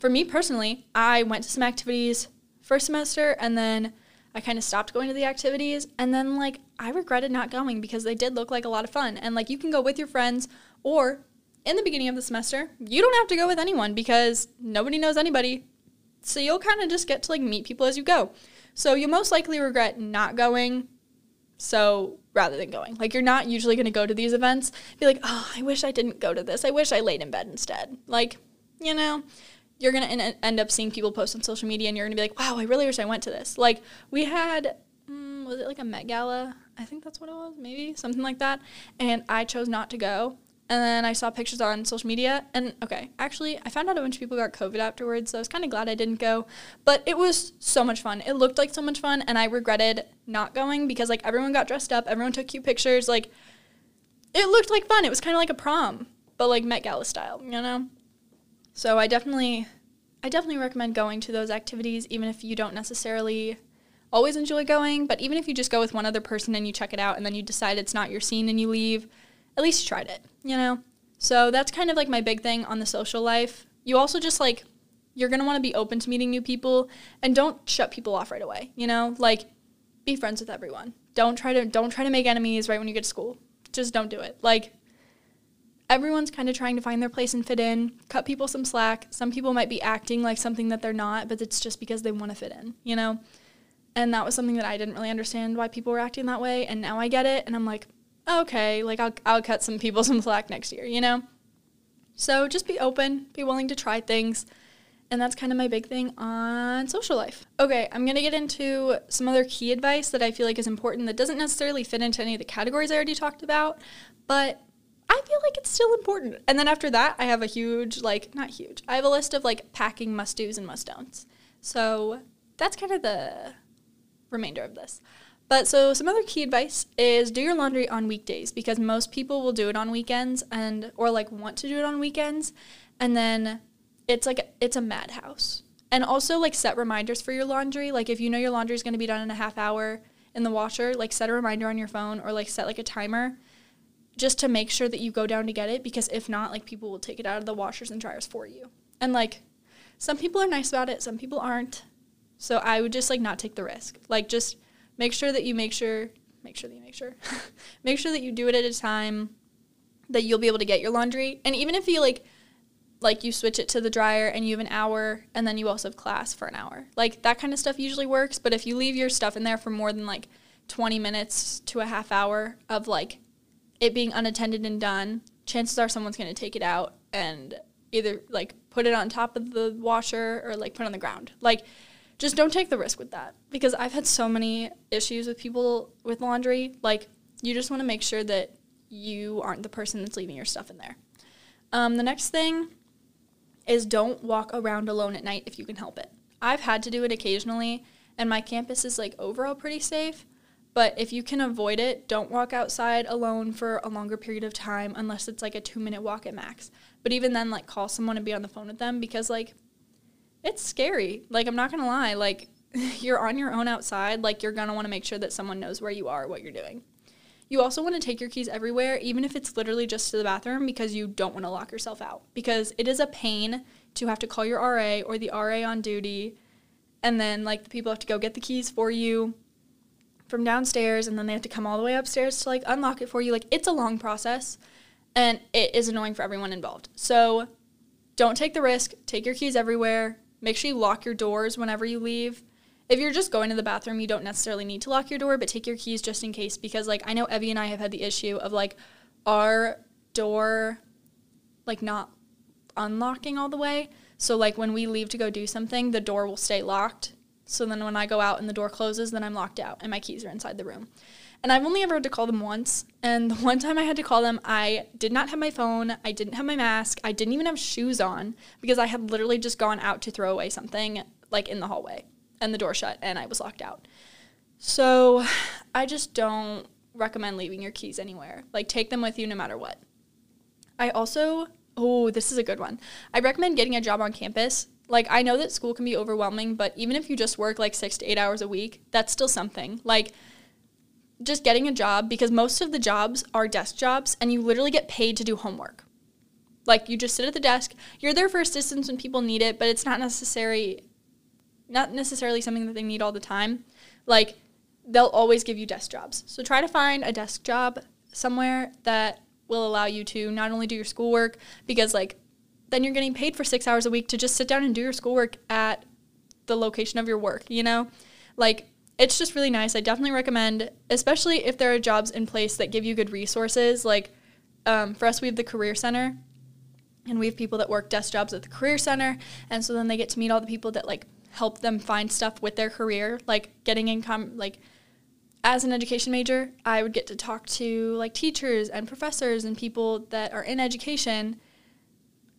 for me personally, I went to some activities first semester, and then I kind of stopped going to the activities, and then, like, I regretted not going because they did look like a lot of fun. And, like, you can go with your friends, or in the beginning of the semester, you don't have to go with anyone because nobody knows anybody. So you'll kind of just get to, like, meet people as you go. So you'll most likely regret not going, so rather than going. Like, you're not usually going to go to these events, be like, oh, I wish I didn't go to this. I wish I laid in bed instead. Like, you know, you're going to end up seeing people post on social media, and you're going to be like, wow, I really wish I went to this. Like, we had, was it like a Met Gala? I think that's what it was, maybe, something like that. And I chose not to go. And then I saw pictures on social media. And, okay, actually, I found out a bunch of people got COVID afterwards, so I was kind of glad I didn't go. But it was so much fun. It looked like so much fun, and I regretted not going because, like, everyone got dressed up. Everyone took cute pictures. Like, it looked like fun. It was kind of like a prom, but, like, Met Gala style, you know? So I definitely recommend going to those activities, even if you don't necessarily always enjoy going. But even if you just go with one other person and you check it out and then you decide it's not your scene and you leave, at least you tried it, you know? So that's kind of, like, my big thing on the social life. You also just, like, you're going to want to be open to meeting new people, and don't shut people off right away, you know? Like, be friends with everyone. Don't try to make enemies right when you get to school. Just don't do it. Like, everyone's kind of trying to find their place and fit in. Cut people some slack. Some people might be acting like something that they're not, but it's just because they want to fit in, you know? And that was something that I didn't really understand, why people were acting that way, and now I get it, and I'm like, okay, like, I'll cut some people some slack next year, you know? So just be open, be willing to try things, and that's kind of my big thing on social life. Okay, I'm going to get into some other key advice that I feel like is important that doesn't necessarily fit into any of the categories I already talked about, but I feel like it's still important. And then after that, I have a huge, like, not huge, I have a list of, like, packing must-dos and must-don'ts. So that's kind of the remainder of this. But so some other key advice is do your laundry on weekdays, because most people will do it on weekends and, or, like, want to do it on weekends. And then it's like, it's a madhouse. And also, like, set reminders for your laundry. Like, if you know your laundry is going to be done in a half hour in the washer, like, set a reminder on your phone, or, like, set, like, a timer, just to make sure that you go down to get it, because if not, like, people will take it out of the washers and dryers for you. And, like, some people are nice about it, some people aren't. So I would just, like, not take the risk. Like, just make sure make sure that you do it at a time that you'll be able to get your laundry. And even if you like you switch it to the dryer and you have an hour and then you also have class for an hour, like that kind of stuff usually works. But if you leave your stuff in there for more than like 20 minutes to a half hour of like it being unattended and done, chances are someone's going to take it out and either like put it on top of the washer or like put it on the ground. Like, just don't take the risk with that, because I've had so many issues with people with laundry. Like, you just want to make sure that you aren't the person that's leaving your stuff in there. The next thing is don't walk around alone at night if you can help it. I've had to do it occasionally, and my campus is, like, overall pretty safe. But if you can avoid it, don't walk outside alone for a longer period of time unless it's, like, a 2-minute walk at max. But even then, like, call someone and be on the phone with them, because, like, it's scary. Like, I'm not going to lie. Like, you're on your own outside. Like, you're going to want to make sure that someone knows where you are, what you're doing. You also want to take your keys everywhere, even if it's literally just to the bathroom, because you don't want to lock yourself out. Because it is a pain to have to call your RA or the RA on duty, and then, like, the people have to go get the keys for you from downstairs, and then they have to come all the way upstairs to, like, unlock it for you. Like, it's a long process, and it is annoying for everyone involved. So don't take the risk. Take your keys everywhere. Make sure you lock your doors whenever you leave. If you're just going to the bathroom, you don't necessarily need to lock your door, but take your keys just in case, because, like, I know Evie and I have had the issue of, like, our door, like, not unlocking all the way. So, like, when we leave to go do something, the door will stay locked. So then when I go out and the door closes, then I'm locked out and my keys are inside the room. And I've only ever had to call them once. And the one time I had to call them, I did not have my phone. I didn't have my mask. I didn't even have shoes on, because I had literally just gone out to throw away something, like, in the hallway. And the door shut, and I was locked out. So I just don't recommend leaving your keys anywhere. Like, take them with you no matter what. I also, this is a good one. I recommend getting a job on campus. Like, I know that school can be overwhelming, but even if you just work, like, 6 to 8 hours a week, that's still something. Like, just getting a job, because most of the jobs are desk jobs, and you literally get paid to do homework. Like, you just sit at the desk. You're there for assistance when people need it, but it's not necessarily something that they need all the time. Like, they'll always give you desk jobs. So try to find a desk job somewhere that will allow you to not only do your schoolwork, because, like, then you're getting paid for 6 hours a week to just sit down and do your schoolwork at the location of your work, you know? Like, it's just really nice. I definitely recommend, especially if there are jobs in place that give you good resources. Like, for us, we have the Career Center, and we have people that work desk jobs at the Career Center, and so then they get to meet all the people that, like, help them find stuff with their career, like getting income. Like, as an education major, I would get to talk to, like, teachers and professors and people that are in education,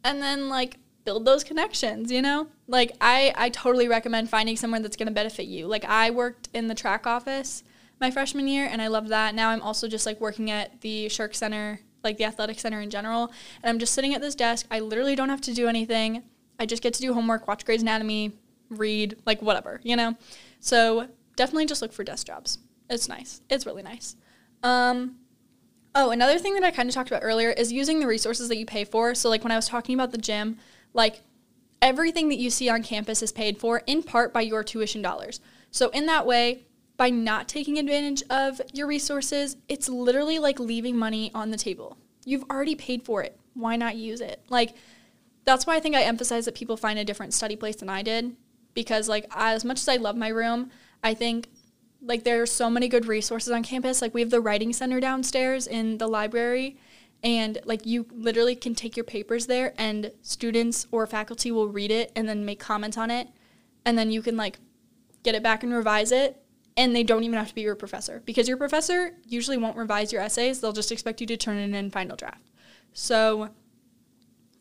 and then, like, build those connections, you know? Like, I totally recommend finding somewhere that's going to benefit you. Like, I worked in the track office my freshman year, and I love that. Now I'm also just, like, working at the Shirk Center, like, the athletic center in general, and I'm just sitting at this desk. I literally don't have to do anything. I just get to do homework, watch Grey's Anatomy, read, like, whatever, you know? So definitely just look for desk jobs. It's nice. It's really nice. Another thing that I kind of talked about earlier is using the resources that you pay for. So, like, when I was talking about the gym, like, everything that you see on campus is paid for in part by your tuition dollars. So in that way, by not taking advantage of your resources, it's literally like leaving money on the table. You've already paid for it. Why not use it? Like, that's why I think I emphasize that people find a different study place than I did. Because, like, as much as I love my room, I think, like, there are so many good resources on campus. Like, we have the writing center downstairs in the library, and, like, you literally can take your papers there, and students or faculty will read it and then make comments on it, and then you can, like, get it back and revise it, and they don't even have to be your professor, because your professor usually won't revise your essays. They'll just expect you to turn it in final draft. So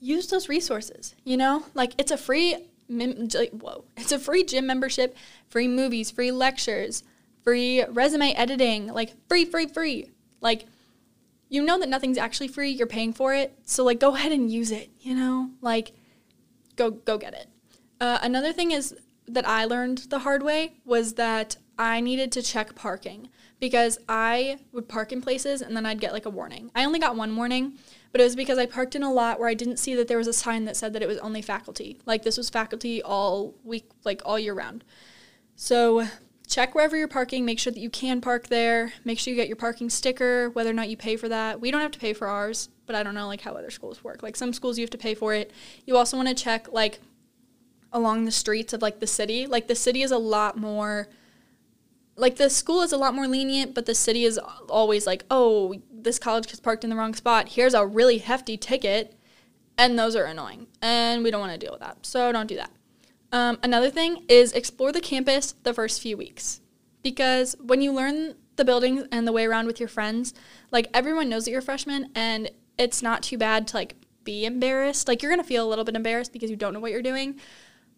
use those resources, you know? Like, it's a free... it's a free gym membership, free movies, free lectures, free resume editing, like, free. Like, you know that nothing's actually free. You're paying for it. So, like, go ahead and use it, you know? Like, go get it. Another thing is that I learned the hard way was that I needed to check parking, because I would park in places and then I'd get, like, a warning. I only got one warning, but it was because I parked in a lot where I didn't see that there was a sign that said that it was only faculty. Like, this was faculty all week, like, all year round. So Check wherever you're parking. Make sure that you can park there. Make sure you get your parking sticker, whether or not you pay for that. We don't have to pay for ours, but I don't know, like, how other schools work. Like, some schools you have to pay for it. You also want to check, like, along the streets of, like, the city. Like, the city is a lot more, like, the school is a lot more lenient, but the city is always like, oh, this college is parked in the wrong spot. Here's a really hefty ticket, and those are annoying, and we don't want to deal with that, so don't do that. Another thing is explore the campus the first few weeks, because when you learn the buildings and the way around with your friends, like, everyone knows that you're a freshman, and it's not too bad to, like, be embarrassed. Like, you're going to feel a little bit embarrassed because you don't know what you're doing,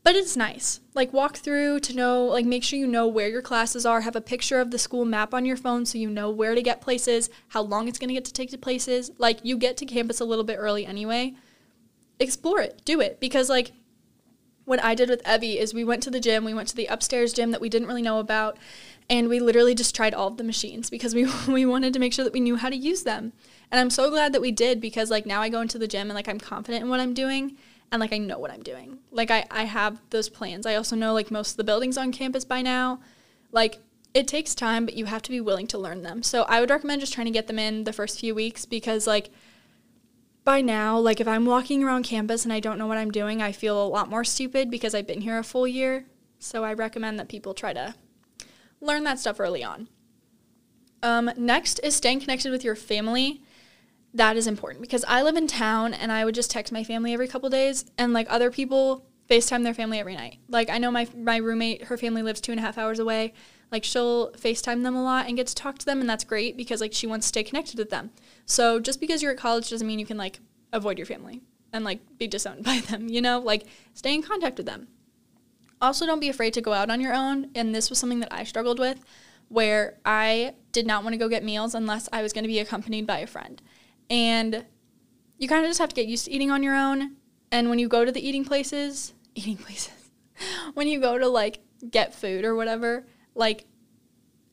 but it's nice. Like, walk through to know, like, make sure you know where your classes are, have a picture of the school map on your phone so you know where to get places, how long it's going to get to take to places. Like, you get to campus a little bit early anyway. Explore it, do it, because, like, what I did with Evie is we went to the gym, we went to the upstairs gym that we didn't really know about, and we literally just tried all of the machines because we wanted to make sure that we knew how to use them. And I'm so glad that we did, because, like, now I go into the gym and, like, I'm confident in what I'm doing, and, like, I know what I'm doing. Like, I have those plans. I also know, like, most of the buildings on campus by now. Like, it takes time, but you have to be willing to learn them. So I would recommend just trying to get them in the first few weeks, because, like, by now, like, if I'm walking around campus and I don't know what I'm doing, I feel a lot more stupid because I've been here a full year. So I recommend that people try to learn that stuff early on. Next is staying connected with your family. That is important, because I live in town and I would just text my family every couple days, and, like, other people FaceTime their family every night. Like, I know my roommate, her family lives 2.5 hours away. Like, she'll FaceTime them a lot and get to talk to them, and that's great because, like, she wants to stay connected with them. So just because you're at college doesn't mean you can, like, avoid your family and, like, be disowned by them, you know? Like, stay in contact with them. Also, don't be afraid to go out on your own, and this was something that I struggled with, where I did not want to go get meals unless I was going to be accompanied by a friend. And you kind of just have to get used to eating on your own, and when you go to the eating places, when you go to, like, get food or whatever, like,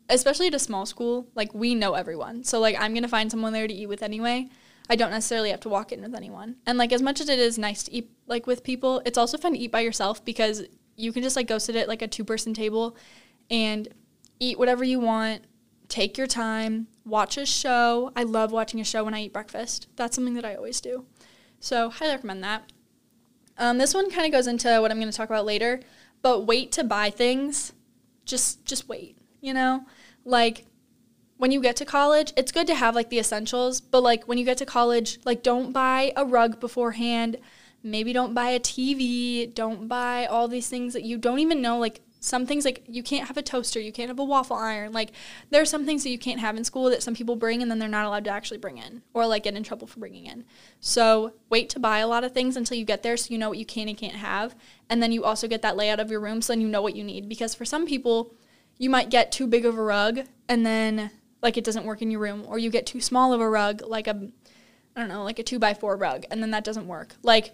especially at a small school, like, we know everyone. So, like, I'm going to find someone there to eat with anyway. I don't necessarily have to walk in with anyone. And, like, as much as it is nice to eat, like, with people, it's also fun to eat by yourself, because you can just, like, go sit at, like, a 2-person table and eat whatever you want, take your time, watch a show. I love watching a show when I eat breakfast. That's something that I always do. So, highly recommend that. This one kind of goes into what I'm going to talk about later, but wait to buy things. Just wait, you know? Like, when you get to college, it's good to have, like, the essentials, but, like, when you get to college, like, don't buy a rug beforehand. Maybe don't buy a TV. Don't buy all these things that you don't even know. Like, some things, like, you can't have a toaster. You can't have a waffle iron. Like, there are some things that you can't have in school that some people bring, and then they're not allowed to actually bring in, or, like, get in trouble for bringing in. So wait to buy a lot of things until you get there, so you know what you can and can't have. And then you also get that layout of your room, so then you know what you need. Because for some people, you might get too big of a rug, and then, like, it doesn't work in your room. Or you get too small of a rug, like a, I don't know, like a 2x4 rug, and then that doesn't work. Like,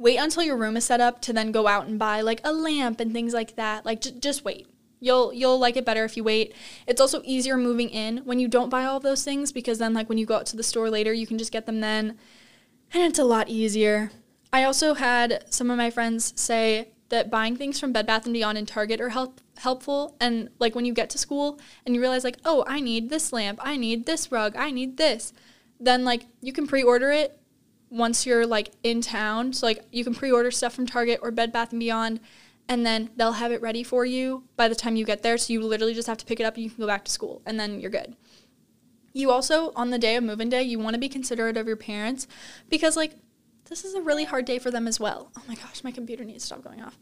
wait until your room is set up to then go out and buy, like, a lamp and things like that. Like, just wait. You'll like it better if you wait. It's also easier moving in when you don't buy all of those things, because then, like, when you go out to the store later, you can just get them then, and it's a lot easier. I also had some of my friends say that buying things from Bed Bath & Beyond and Target are helpful, and, like, when you get to school and you realize, like, oh, I need this lamp, I need this rug, I need this, then, like, you can pre-order it once you're, like, in town. So, like, you can pre-order stuff from Target or Bed Bath & Beyond, and then they'll have it ready for you by the time you get there, so you literally just have to pick it up and you can go back to school, and then you're good. You also, on the day of move-in day, you want to be considerate of your parents, because, like, this is a really hard day for them as well. Oh, my gosh, my computer needs to stop going off.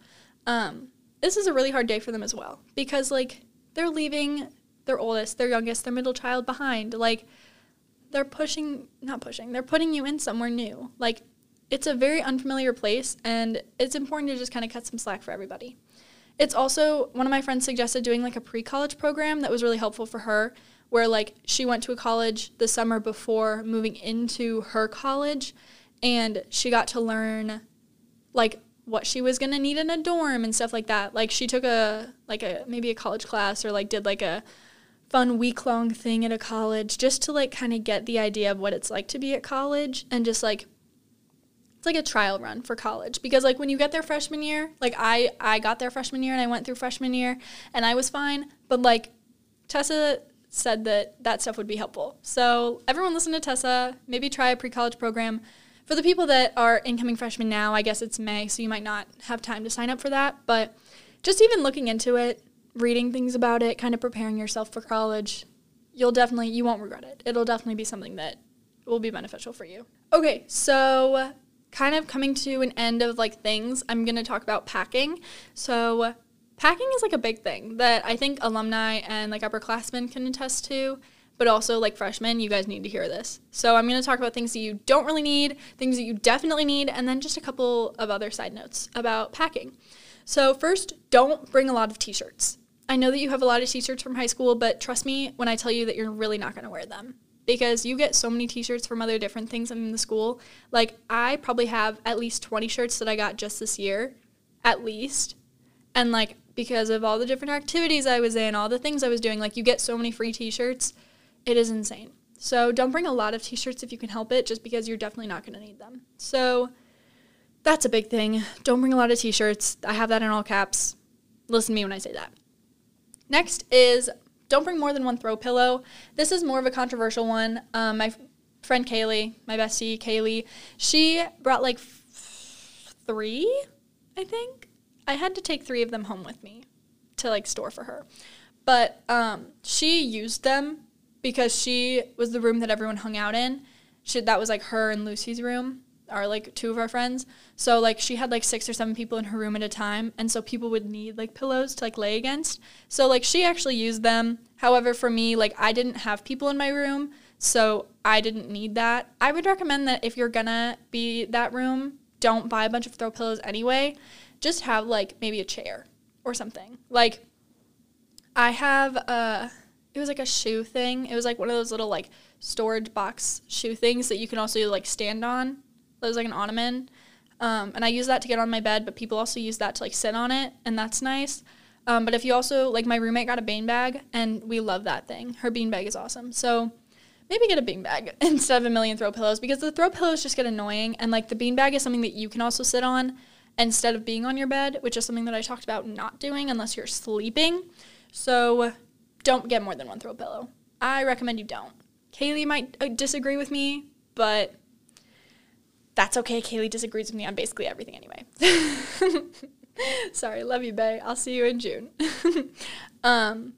This is a really hard day for them as well, because, like, they're leaving their oldest, their youngest, their middle child behind. Like, they're putting you in somewhere new. Like, it's a very unfamiliar place, and it's important to just kind of cut some slack for everybody. It's also, one of my friends suggested doing, like, a pre-college program that was really helpful for her, where, like, she went to a college the summer before moving into her college, and she got to learn, like, what she was going to need in a dorm and stuff like that. Like, she took maybe a college class, or, like, did, like, a fun week-long thing at a college, just to, like, kind of get the idea of what it's like to be at college, and just, like, it's like a trial run for college, because like when you get there freshman year, like I got there freshman year and I went through freshman year and I was fine, but like Tessa said that stuff would be helpful. So everyone listen to Tessa, maybe try a pre-college program. For the people that are incoming freshmen now, I guess it's May, so you might not have time to sign up for that, but just even looking into it, reading things about it, kind of preparing yourself for college, you won't regret it. It'll definitely be something that will be beneficial for you. Okay, so kind of coming to an end of like things, I'm going to talk about packing. So packing is like a big thing that I think alumni and like upperclassmen can attest to. But also, like, freshmen, you guys need to hear this. So I'm going to talk about things that you don't really need, things that you definitely need, and then just a couple of other side notes about packing. So first, don't bring a lot of T-shirts. I know that you have a lot of T-shirts from high school, but trust me when I tell you that you're really not going to wear them, because you get so many T-shirts from other different things in the school. Like, I probably have at least 20 shirts that I got just this year, at least, and, like, because of all the different activities I was in, all the things I was doing, like, you get so many free T-shirts. It is insane. So don't bring a lot of T-shirts if you can help it, just because you're definitely not going to need them. So that's a big thing. Don't bring a lot of T-shirts. I have that in all caps. Listen to me when I say that. Next is don't bring more than one throw pillow. This is more of a controversial one. My friend Kaylee, my bestie Kaylee, she brought like three, I think. I had to take three of them home with me to like store for her. But she used them, because she was the room that everyone hung out in. That was, like, her and Lucy's room, or, like, two of our friends. So, like, she had, like, 6 or 7 people in her room at a time, and so people would need, like, pillows to, like, lay against. So, like, she actually used them. However, for me, like, I didn't have people in my room, so I didn't need that. I would recommend that if you're gonna be that room, don't buy a bunch of throw pillows anyway. Just have, like, maybe a chair or something. Like, I have it was, like, a shoe thing. It was, like, one of those little, like, storage box shoe things that you can also, like, stand on. It was, like, an ottoman. And I use that to get on my bed, but people also use that to, like, sit on it, and that's nice. But if you also, like, my roommate got a beanbag, and we love that thing. Her beanbag is awesome. So maybe get a beanbag instead of a million throw pillows, because the throw pillows just get annoying, and, like, the beanbag is something that you can also sit on instead of being on your bed, which is something that I talked about not doing unless you're sleeping. So don't get more than one throw pillow. I recommend you don't. Kaylee might disagree with me, but that's okay. Kaylee disagrees with me on basically everything anyway. Sorry, love you, bae. I'll see you in June. The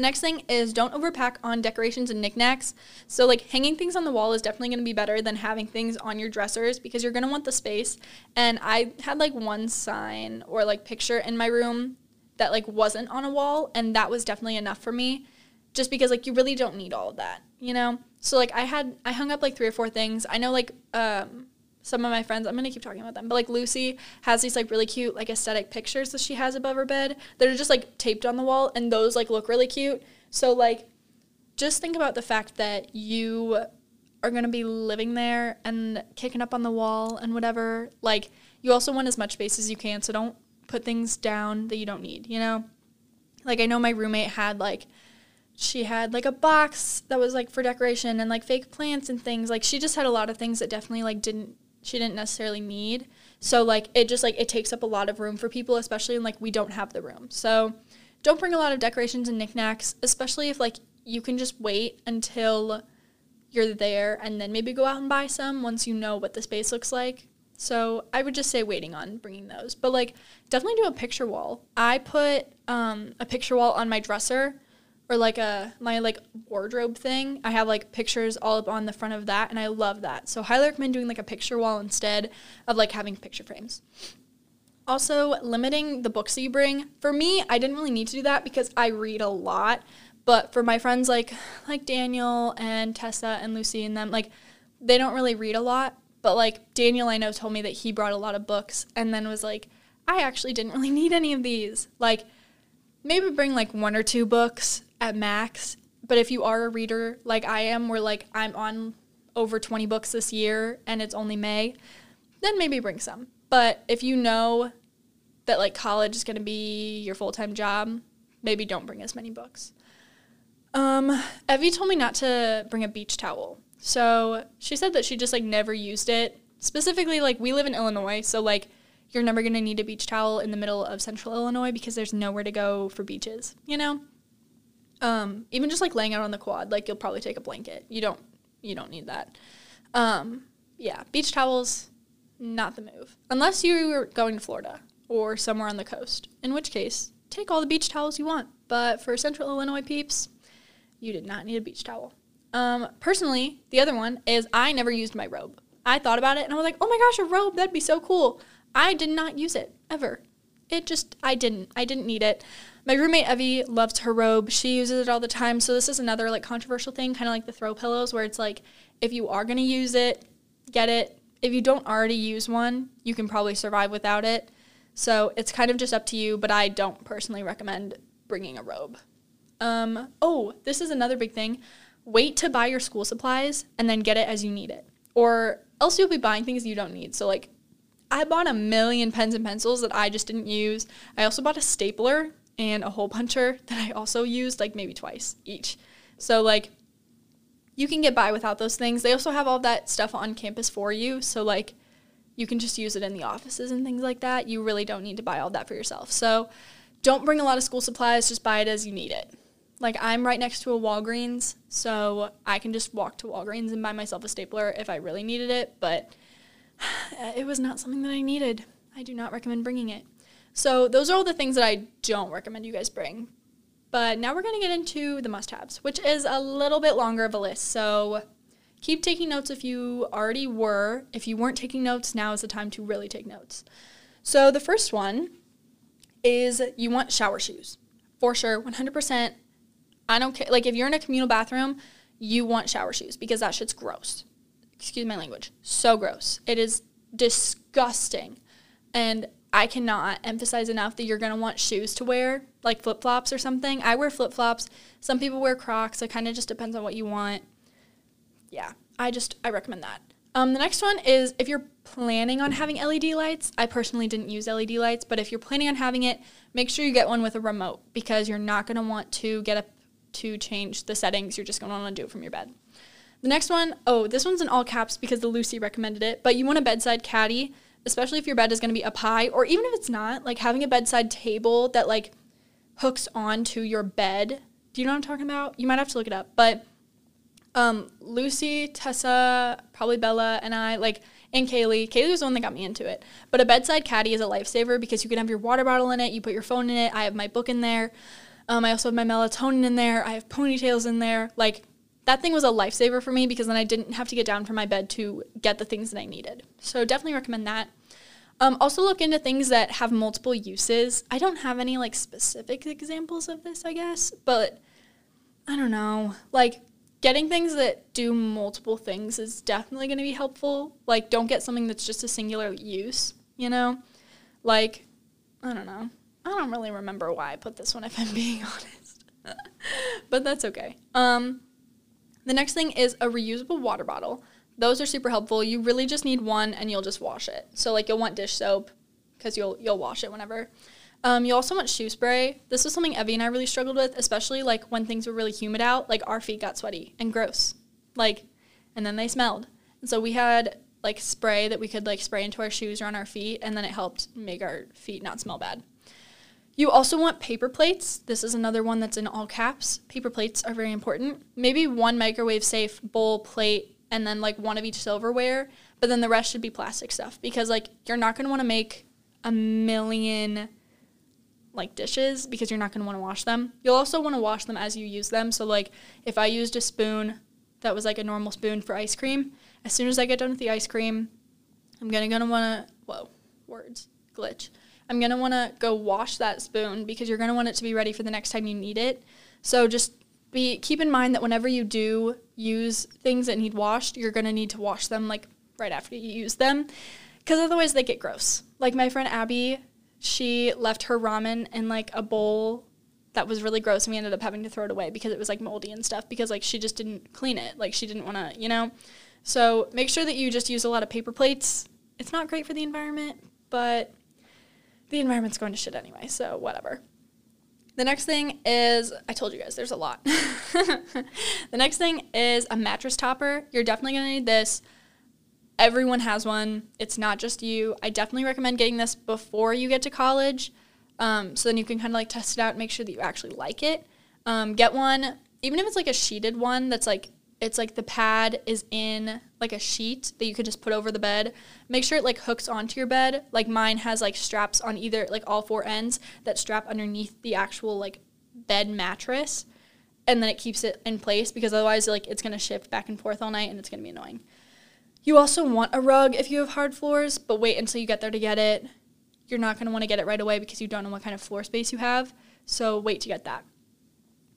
next thing is don't overpack on decorations and knickknacks. So, like, hanging things on the wall is definitely going to be better than having things on your dressers, because you're going to want the space. And I had, like, one sign or, like, picture in my room that, like, wasn't on a wall, and that was definitely enough for me, just because, like, you really don't need all of that, you know? So, like, I hung up, like, 3 or 4 things. I know, like, some of my friends, I'm going to keep talking about them, but, like, Lucy has these, like, really cute, like, aesthetic pictures that she has above her bed that are just, like, taped on the wall, and those, like, look really cute. So, like, just think about the fact that you are going to be living there and kicking up on the wall and whatever. Like, you also want as much space as you can, so don't put things down that you don't need, you know? Like, I know my roommate had, like, she had, like, a box that was, like, for decoration and, like, fake plants and things. Like, she just had a lot of things that definitely, like, she didn't necessarily need. So, like, it just, like, it takes up a lot of room for people, especially when, like, we don't have the room. So don't bring a lot of decorations and knickknacks, especially if, like, you can just wait until you're there and then maybe go out and buy some once you know what the space looks like. So I would just say waiting on bringing those. But, like, definitely do a picture wall. I put a picture wall on my dresser, or, like, my, like, wardrobe thing. I have, like, pictures all up on the front of that, and I love that. So highly recommend doing, like, a picture wall instead of, like, having picture frames. Also, limiting the books that you bring. For me, I didn't really need to do that because I read a lot. But for my friends like Daniel and Tessa and Lucy and them, like, they don't really read a lot. But, like, Daniel, I know, told me that he brought a lot of books and then was like, I actually didn't really need any of these. Like, maybe bring, like, 1 or 2 books at max. But if you are a reader like I am, where, like, I'm on over 20 books this year and it's only May, then maybe bring some. But if you know that, like, college is going to be your full-time job, maybe don't bring as many books. Evie told me not to bring a beach towel. So she said that she just, like, never used it specifically, like, we live in Illinois, so, like, you're never going to need a beach towel in the middle of central Illinois because there's nowhere to go for beaches, you know? Even just, like, laying out on the quad, like, you'll probably take a blanket. You don't need that. Yeah, beach towels, not the move. Unless you were going to Florida or somewhere on the coast, in which case, take all the beach towels you want. But for central Illinois peeps, you did not need a beach towel. Personally, the other one is I never used my robe. I thought about it, and I was like, oh my gosh, a robe, that'd be so cool. I did not use it, ever. I didn't need it. My roommate, Evie, loves her robe. She uses it all the time, so this is another, like, controversial thing, kind of like the throw pillows, where it's like, if you are going to use it, get it. If you don't already use one, you can probably survive without it. So it's kind of just up to you, but I don't personally recommend bringing a robe. Oh, this is another big thing. Wait to buy your school supplies and then get it as you need it. Or else you'll be buying things you don't need. So, like, I bought a million pens and pencils that I just didn't use. I also bought a stapler and a hole puncher that I also used, like, maybe twice each. So, like, you can get by without those things. They also have all that stuff on campus for you. So, like, you can just use it in the offices and things like that. You really don't need to buy all that for yourself. So don't bring a lot of school supplies. Just buy it as you need it. Like, I'm right next to a Walgreens, so I can just walk to Walgreens and buy myself a stapler if I really needed it. But it was not something that I needed. I do not recommend bringing it. So those are all the things that I don't recommend you guys bring. But now we're going to get into the must-haves, which is a little bit longer of a list. So keep taking notes if you already were. If you weren't taking notes, now is the time to really take notes. So the first one is you want shower shoes. For sure, 100%. I don't care. Like, if you're in a communal bathroom, you want shower shoes because that shit's gross. Excuse my language. So gross. It is disgusting. And I cannot emphasize enough that you're going to want shoes to wear, like flip-flops or something. I wear flip-flops. Some people wear Crocs. It kind of just depends on what you want. Yeah, I recommend that. The next one is if you're planning on having LED lights. I personally didn't use LED lights, but if you're planning on having it, make sure you get one with a remote because you're not going to want to get up to change the settings. You're just going to want to do it from your bed. The next one, oh, this one's in all caps because the Lucy recommended it, but you want a bedside caddy. Especially if your bed is going to be up high, or even if it's not, like having a bedside table that like hooks onto your bed. Do you know what I'm talking about? You might have to look it up. But Lucy, Tessa, probably Bella, and I, like, and Kaylee. Kaylee was the one that got me into it. But a bedside caddy is a lifesaver because you can have your water bottle in it. You put your phone in it. I have my book in there. I also have my melatonin in there. I have ponytails in there. Like, that thing was a lifesaver for me because then I didn't have to get down from my bed to get the things that I needed. So definitely recommend that. Also look into things that have multiple uses. I don't have any, like, specific examples of this, I guess, but I don't know. Like, getting things that do multiple things is definitely going to be helpful. Like, don't get something that's just a singular use, you know? Like, I don't know. I don't really remember why I put this one, if I'm being honest. But that's okay. The next thing is a reusable water bottle. Those are super helpful. You really just need one, and you'll just wash it. So, like, you'll want dish soap because you'll wash it whenever. You also want shoe spray. This was something Evie and I really struggled with, especially, like, when things were really humid out. Like, our feet got sweaty and gross. Like, and then they smelled. And so we had, like, spray that we could, like, spray into our shoes or on our feet, and then it helped make our feet not smell bad. You also want paper plates. This is another one that's in all caps. Paper plates are very important. Maybe one microwave-safe bowl, plate, and then, like, one of each silverware, but then the rest should be plastic stuff because, like, you're not going to want to make a million, like, dishes because you're not going to want to wash them. You'll also want to wash them as you use them. So, like, if I used a spoon that was, like, a normal spoon for ice cream, as soon as I get done with the ice cream, I'm going to want to, whoa, words, glitch. I'm going to want to go wash that spoon because you're going to want it to be ready for the next time you need it. So just keep in mind that whenever you do use things that need washed, you're going to need to wash them, like, right after you use them because otherwise they get gross. Like, my friend Abby, she left her ramen in, like, a bowl that was really gross, and we ended up having to throw it away because it was, like, moldy and stuff because, like, she just didn't clean it. Like, she didn't want to, you know. So make sure that you just use a lot of paper plates. It's not great for the environment, but the environment's going to shit anyway, so whatever. The next thing is, I told you guys, there's a lot. The next thing is a mattress topper. You're definitely going to need this. Everyone has one. It's not just you. I definitely recommend getting this before you get to college, so then you can kind of like test it out and make sure that you actually like it. Get one, even if it's like a sheeted one that's like, it's like the pad is in like a sheet that you could just put over the bed. Make sure it like hooks onto your bed. Like mine has like straps on either, like all four ends that strap underneath the actual like bed mattress. And then it keeps it in place because otherwise like it's going to shift back and forth all night and it's going to be annoying. You also want a rug if you have hard floors, but wait until you get there to get it. You're not going to want to get it right away because you don't know what kind of floor space you have. So wait to get that.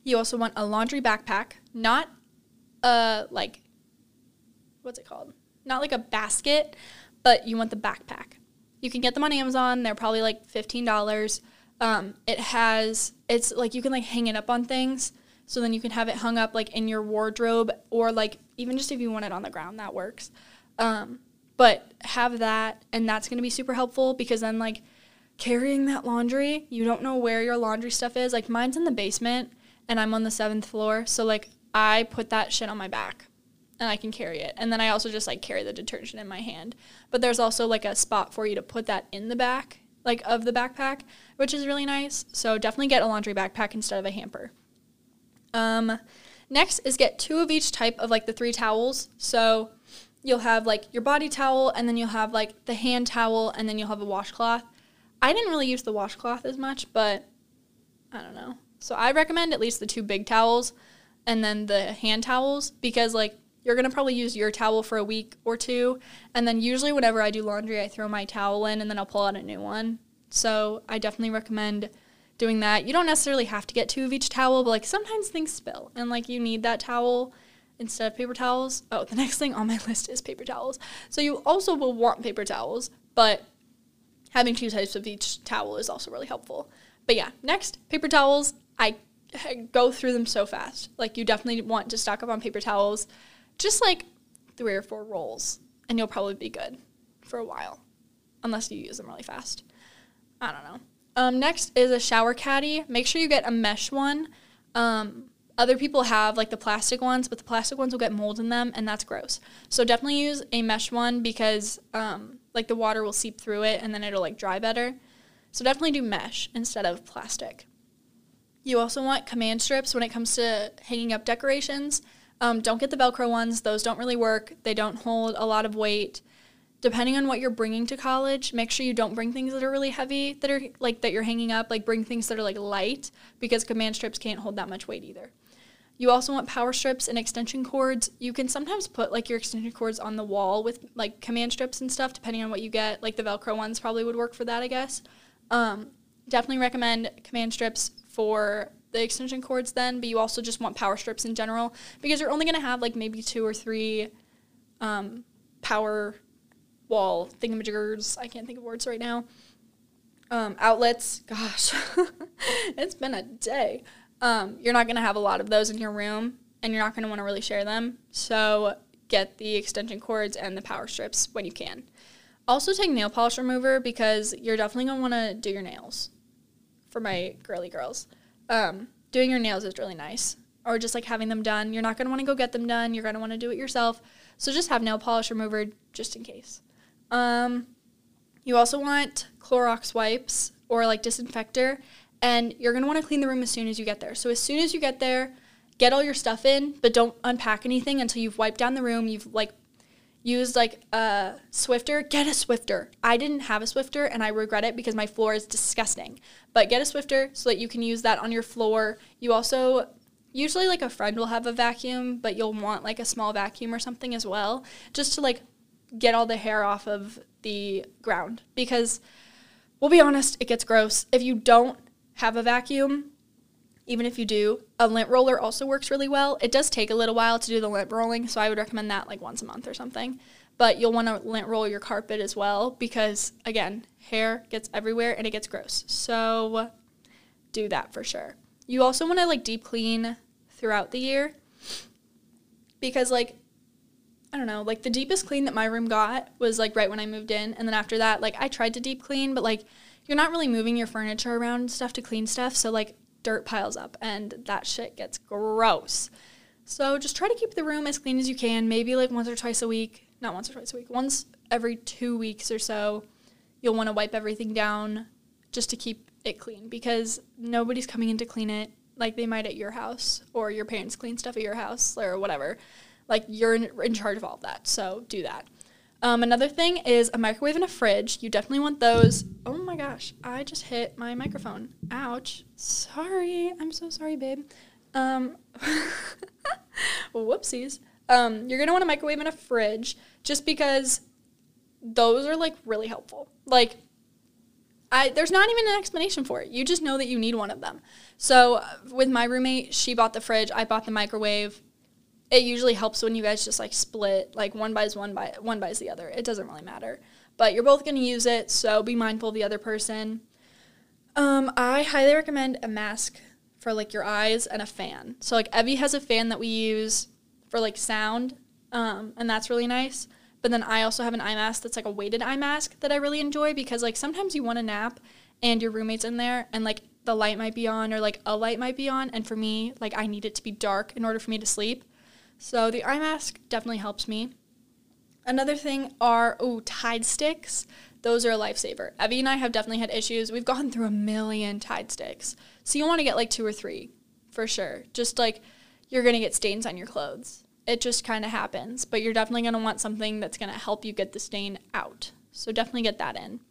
You also want a laundry backpack, not like, what's it called? Not like a basket, but you want the backpack. You can get them on Amazon. They're probably like $15. It's like you can like hang it up on things. So then you can have it hung up like in your wardrobe or like even just if you want it on the ground, that works. But have that, and that's going to be super helpful because then like carrying that laundry, you don't know where your laundry stuff is. Like mine's in the basement and I'm on the 7th floor. So like I put that shit on my back and I can carry it. And then I also just like carry the detergent in my hand. But there's also like a spot for you to put that in the back, like of the backpack, which is really nice. So definitely get a laundry backpack instead of a hamper. Next is get 2 of each type of like the 3 towels. So you'll have like your body towel and then you'll have like the hand towel and then you'll have a washcloth. I didn't really use the washcloth as much, but I don't know. So I recommend at least the 2 big towels and then the hand towels because like you're going to probably use your towel for a week or 2. And then usually whenever I do laundry, I throw my towel in and then I'll pull out a new one. So I definitely recommend doing that. You don't necessarily have to get 2 of each towel, but like sometimes things spill and like you need that towel instead of paper towels. Oh, the next thing on my list is paper towels. So you also will want paper towels, but having 2 types of each towel is also really helpful. But yeah, next, paper towels. I go through them so fast. Like you definitely want to stock up on paper towels, just like 3 or 4 rolls, and you'll probably be good for a while, unless you use them really fast. I don't know. Next is a shower caddy. Make sure you get a mesh one. Other people have like the plastic ones, but the plastic ones will get mold in them, and that's gross. So definitely use a mesh one because like the water will seep through it, and then it'll like dry better. So definitely do mesh instead of plastic. You also want command strips when it comes to hanging up decorations. Don't get the Velcro ones. Those don't really work. They don't hold a lot of weight. Depending on what you're bringing to college, make sure you don't bring things that are really heavy, that are like that you're hanging up. Like bring things that are like light because command strips can't hold that much weight either. You also want power strips and extension cords. You can sometimes put like your extension cords on the wall with like command strips and stuff, depending on what you get. Like the Velcro ones probably would work for that, I guess. Definitely recommend command strips for the extension cords then, but you also just want power strips in general because you're only going to have like maybe 2 or 3 power wall thingamajiggers. I can't think of words right now. Outlets. Gosh, it's been a day. You're not going to have a lot of those in your room, and you're not going to want to really share them. So get the extension cords and the power strips when you can. Also take nail polish remover because you're definitely going to want to do your nails. For my girly girls, doing your nails is really nice. Or just like having them done. You're not going to want to go get them done. You're going to want to do it yourself. So just have nail polish remover just in case. You also want Clorox wipes or like disinfector. And you're going to want to clean the room as soon as you get there. So as soon as you get there, get all your stuff in. But don't unpack anything until you've wiped down the room. You've like used like a Swiffer. Get a Swiffer. I didn't have a Swiffer and I regret it because my floor is disgusting. But get a Swiffer so that you can use that on your floor. You also... usually, like, a friend will have a vacuum, but you'll want, like, a small vacuum or something as well, just to, like, get all the hair off of the ground. Because, we'll be honest, it gets gross. If you don't have a vacuum, even if you do, a lint roller also works really well. It does take a little while to do the lint rolling, so I would recommend that, like, once a month or something. But you'll want to lint roll your carpet as well because, again, hair gets everywhere and it gets gross. So, do that for sure. You also want to, like, deep clean throughout the year because, like, I don't know, like, the deepest clean that my room got was, like, right when I moved in. And then after that, like, I tried to deep clean, but, like, you're not really moving your furniture around and stuff to clean stuff. So, like, dirt piles up and that shit gets gross. So just try to keep the room as clean as you can, maybe, like, once or twice a week. not once or twice a week, once every 2 weeks or so, you'll want to wipe everything down just to keep it clean, because nobody's coming in to clean it like they might at your house, or your parents clean stuff at your house or whatever. Like, you're in charge of all of that, so do that. Another thing is a microwave and a fridge. You definitely want those. Oh, my gosh. I just hit my microphone. Ouch. Sorry. I'm so sorry, babe. Whoopsies. You're going to want a microwave and a fridge just because those are, like, really helpful. Like, there's not even an explanation for it. You just know that you need one of them. So with my roommate, she bought the fridge. I bought the microwave. It usually helps when you guys just, like, split, like, one buys the other. It doesn't really matter. But you're both going to use it, so be mindful of the other person. I highly recommend a mask for, like, your eyes and a fan. So, like, Evie has a fan that we use for, like, sound, and that's really nice. But then I also have an eye mask that's, like, a weighted eye mask that I really enjoy because, like, sometimes you want to nap and your roommate's in there and, like, the light might be on or, like, a light might be on. And for me, like, I need it to be dark in order for me to sleep. So the eye mask definitely helps me. Another thing are, Tide sticks. Those are a lifesaver. Evie and I have definitely had issues. We've gone through a million Tide sticks. So you want to get, like, 2 or 3 for sure. Just, like, you're going to get stains on your clothes. It just kind of happens. But you're definitely going to want something that's going to help you get the stain out. So definitely get that in.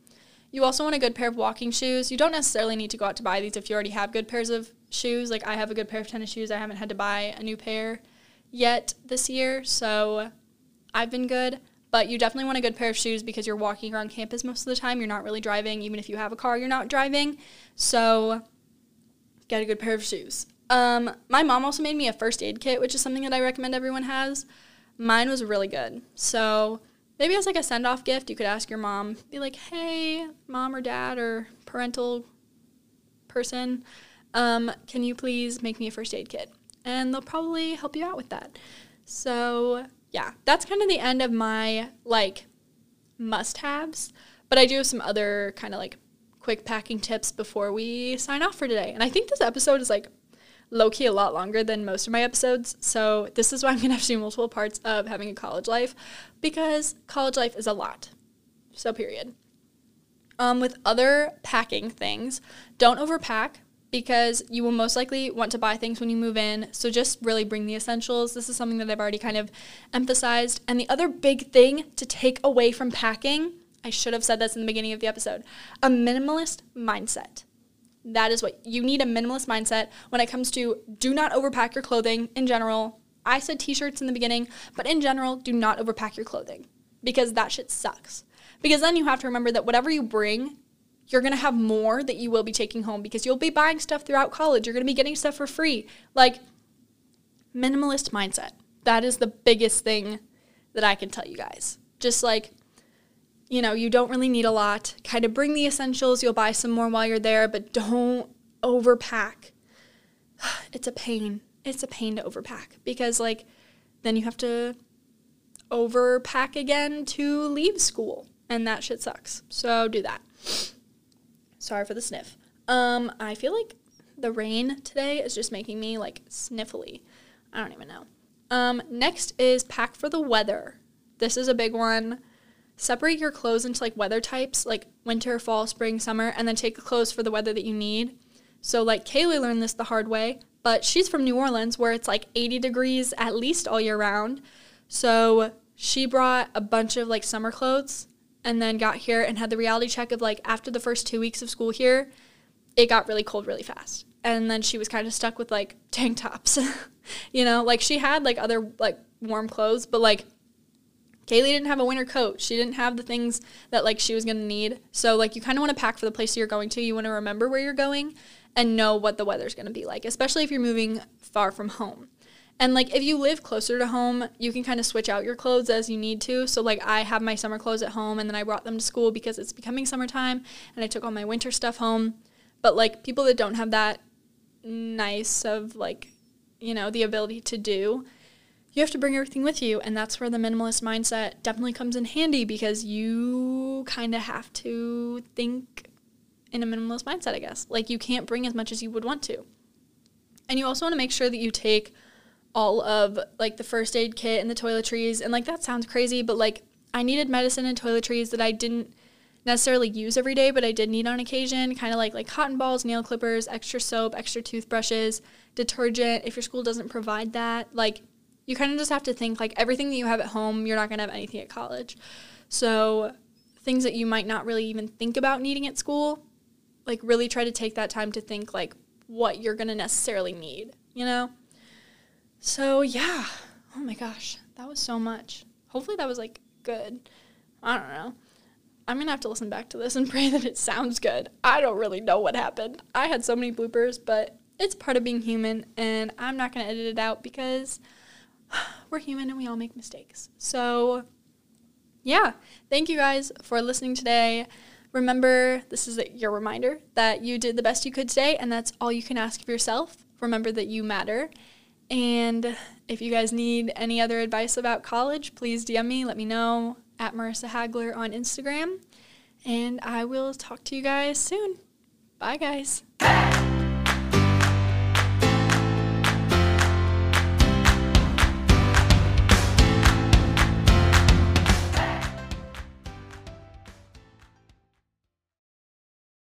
You also want a good pair of walking shoes. You don't necessarily need to go out to buy these if you already have good pairs of shoes. Like, I have a good pair of tennis shoes. I haven't had to buy a new pair yet this year, so I've been good. But you definitely want a good pair of shoes because you're walking around campus most of the time. You're not really driving. Even if you have a car, you're not driving. So get a good pair of shoes. My mom also made me a first aid kit, which is something that I recommend everyone has. Mine was really good. So maybe as, like, a send-off gift, you could ask your mom, be like, hey, mom or dad or parental person, can you please make me a first aid kit? And they'll probably help you out with that. So, yeah, that's kind of the end of my, like, must-haves. But I do have some other kind of, like, quick packing tips before we sign off for today. And I think this episode is, like, low-key a lot longer than most of my episodes. So this is why I'm going to have to do multiple parts of having a college life, because college life is a lot. So, period. With other packing things, don't overpack, because you will most likely want to buy things when you move in, so just really bring the essentials. This is something that I've already kind of emphasized. And the other big thing to take away from packing, I should have said this in the beginning of the episode, a minimalist mindset. That is what you need, a minimalist mindset when it comes to do not overpack your clothing in general. I said t-shirts in the beginning, but in general, do not overpack your clothing, because that shit sucks. Because then you have to remember that whatever you bring, you're going to have more that you will be taking home, because you'll be buying stuff throughout college. You're going to be getting stuff for free. Like, minimalist mindset. That is the biggest thing that I can tell you guys. Just, like, you know, you don't really need a lot. Kind of bring the essentials. You'll buy some more while you're there, but don't overpack. It's a pain. It's a pain to overpack, because, like, then you have to overpack again to leave school, and that shit sucks. So do that. Sorry for the sniff. I feel like the rain today is just making me, like, sniffly. I don't even know. Next is pack for the weather. This is a big one. Separate your clothes into, like, weather types, like winter, fall, spring, summer, and then take the clothes for the weather that you need. So, like, Kaylee learned this the hard way, but she's from New Orleans, where it's, like, 80 degrees at least all year round. So she brought a bunch of, like, summer clothes, and then got here and had the reality check of, like, after the first 2 weeks of school here, it got really cold really fast. And then she was kind of stuck with, like, tank tops, you know? Like, she had, like, other, like, warm clothes, but, like, Kaylee didn't have a winter coat. She didn't have the things that, like, she was going to need. So, like, you kind of want to pack for the place you're going to. You want to remember where you're going and know what the weather's going to be like, especially if you're moving far from home. And, like, if you live closer to home, you can kind of switch out your clothes as you need to. So, like, I have my summer clothes at home, and then I brought them to school because it's becoming summertime, and I took all my winter stuff home. But, like, people that don't have that nice of, like, you know, the ability to do, you have to bring everything with you. And that's where the minimalist mindset definitely comes in handy, because you kind of have to think in a minimalist mindset, I guess. Like, you can't bring as much as you would want to. And you also want to make sure that you take all of, like, the first aid kit and the toiletries. And, like, that sounds crazy, but, like, I needed medicine and toiletries that I didn't necessarily use every day, but I did need on occasion, kind of like cotton balls, nail clippers, extra soap, extra toothbrushes, detergent, if your school doesn't provide that. Like, you kind of just have to think, like, everything that you have at home, you're not going to have anything at college. So things that you might not really even think about needing at school, like, really try to take that time to think, like, what you're going to necessarily need, you know? So, yeah. Oh, my gosh. That was so much. Hopefully that was, like, good. I don't know. I'm going to have to listen back to this and pray that it sounds good. I don't really know what happened. I had so many bloopers, but it's part of being human, and I'm not going to edit it out because we're human and we all make mistakes. So, yeah, thank you guys for listening today. Remember, this is your reminder that you did the best you could today, and that's all you can ask of yourself. Remember that you matter. And if you guys need any other advice about college, please DM me, let me know. At Marissa Hagler on Instagram, and I will talk to you guys soon. Bye, guys.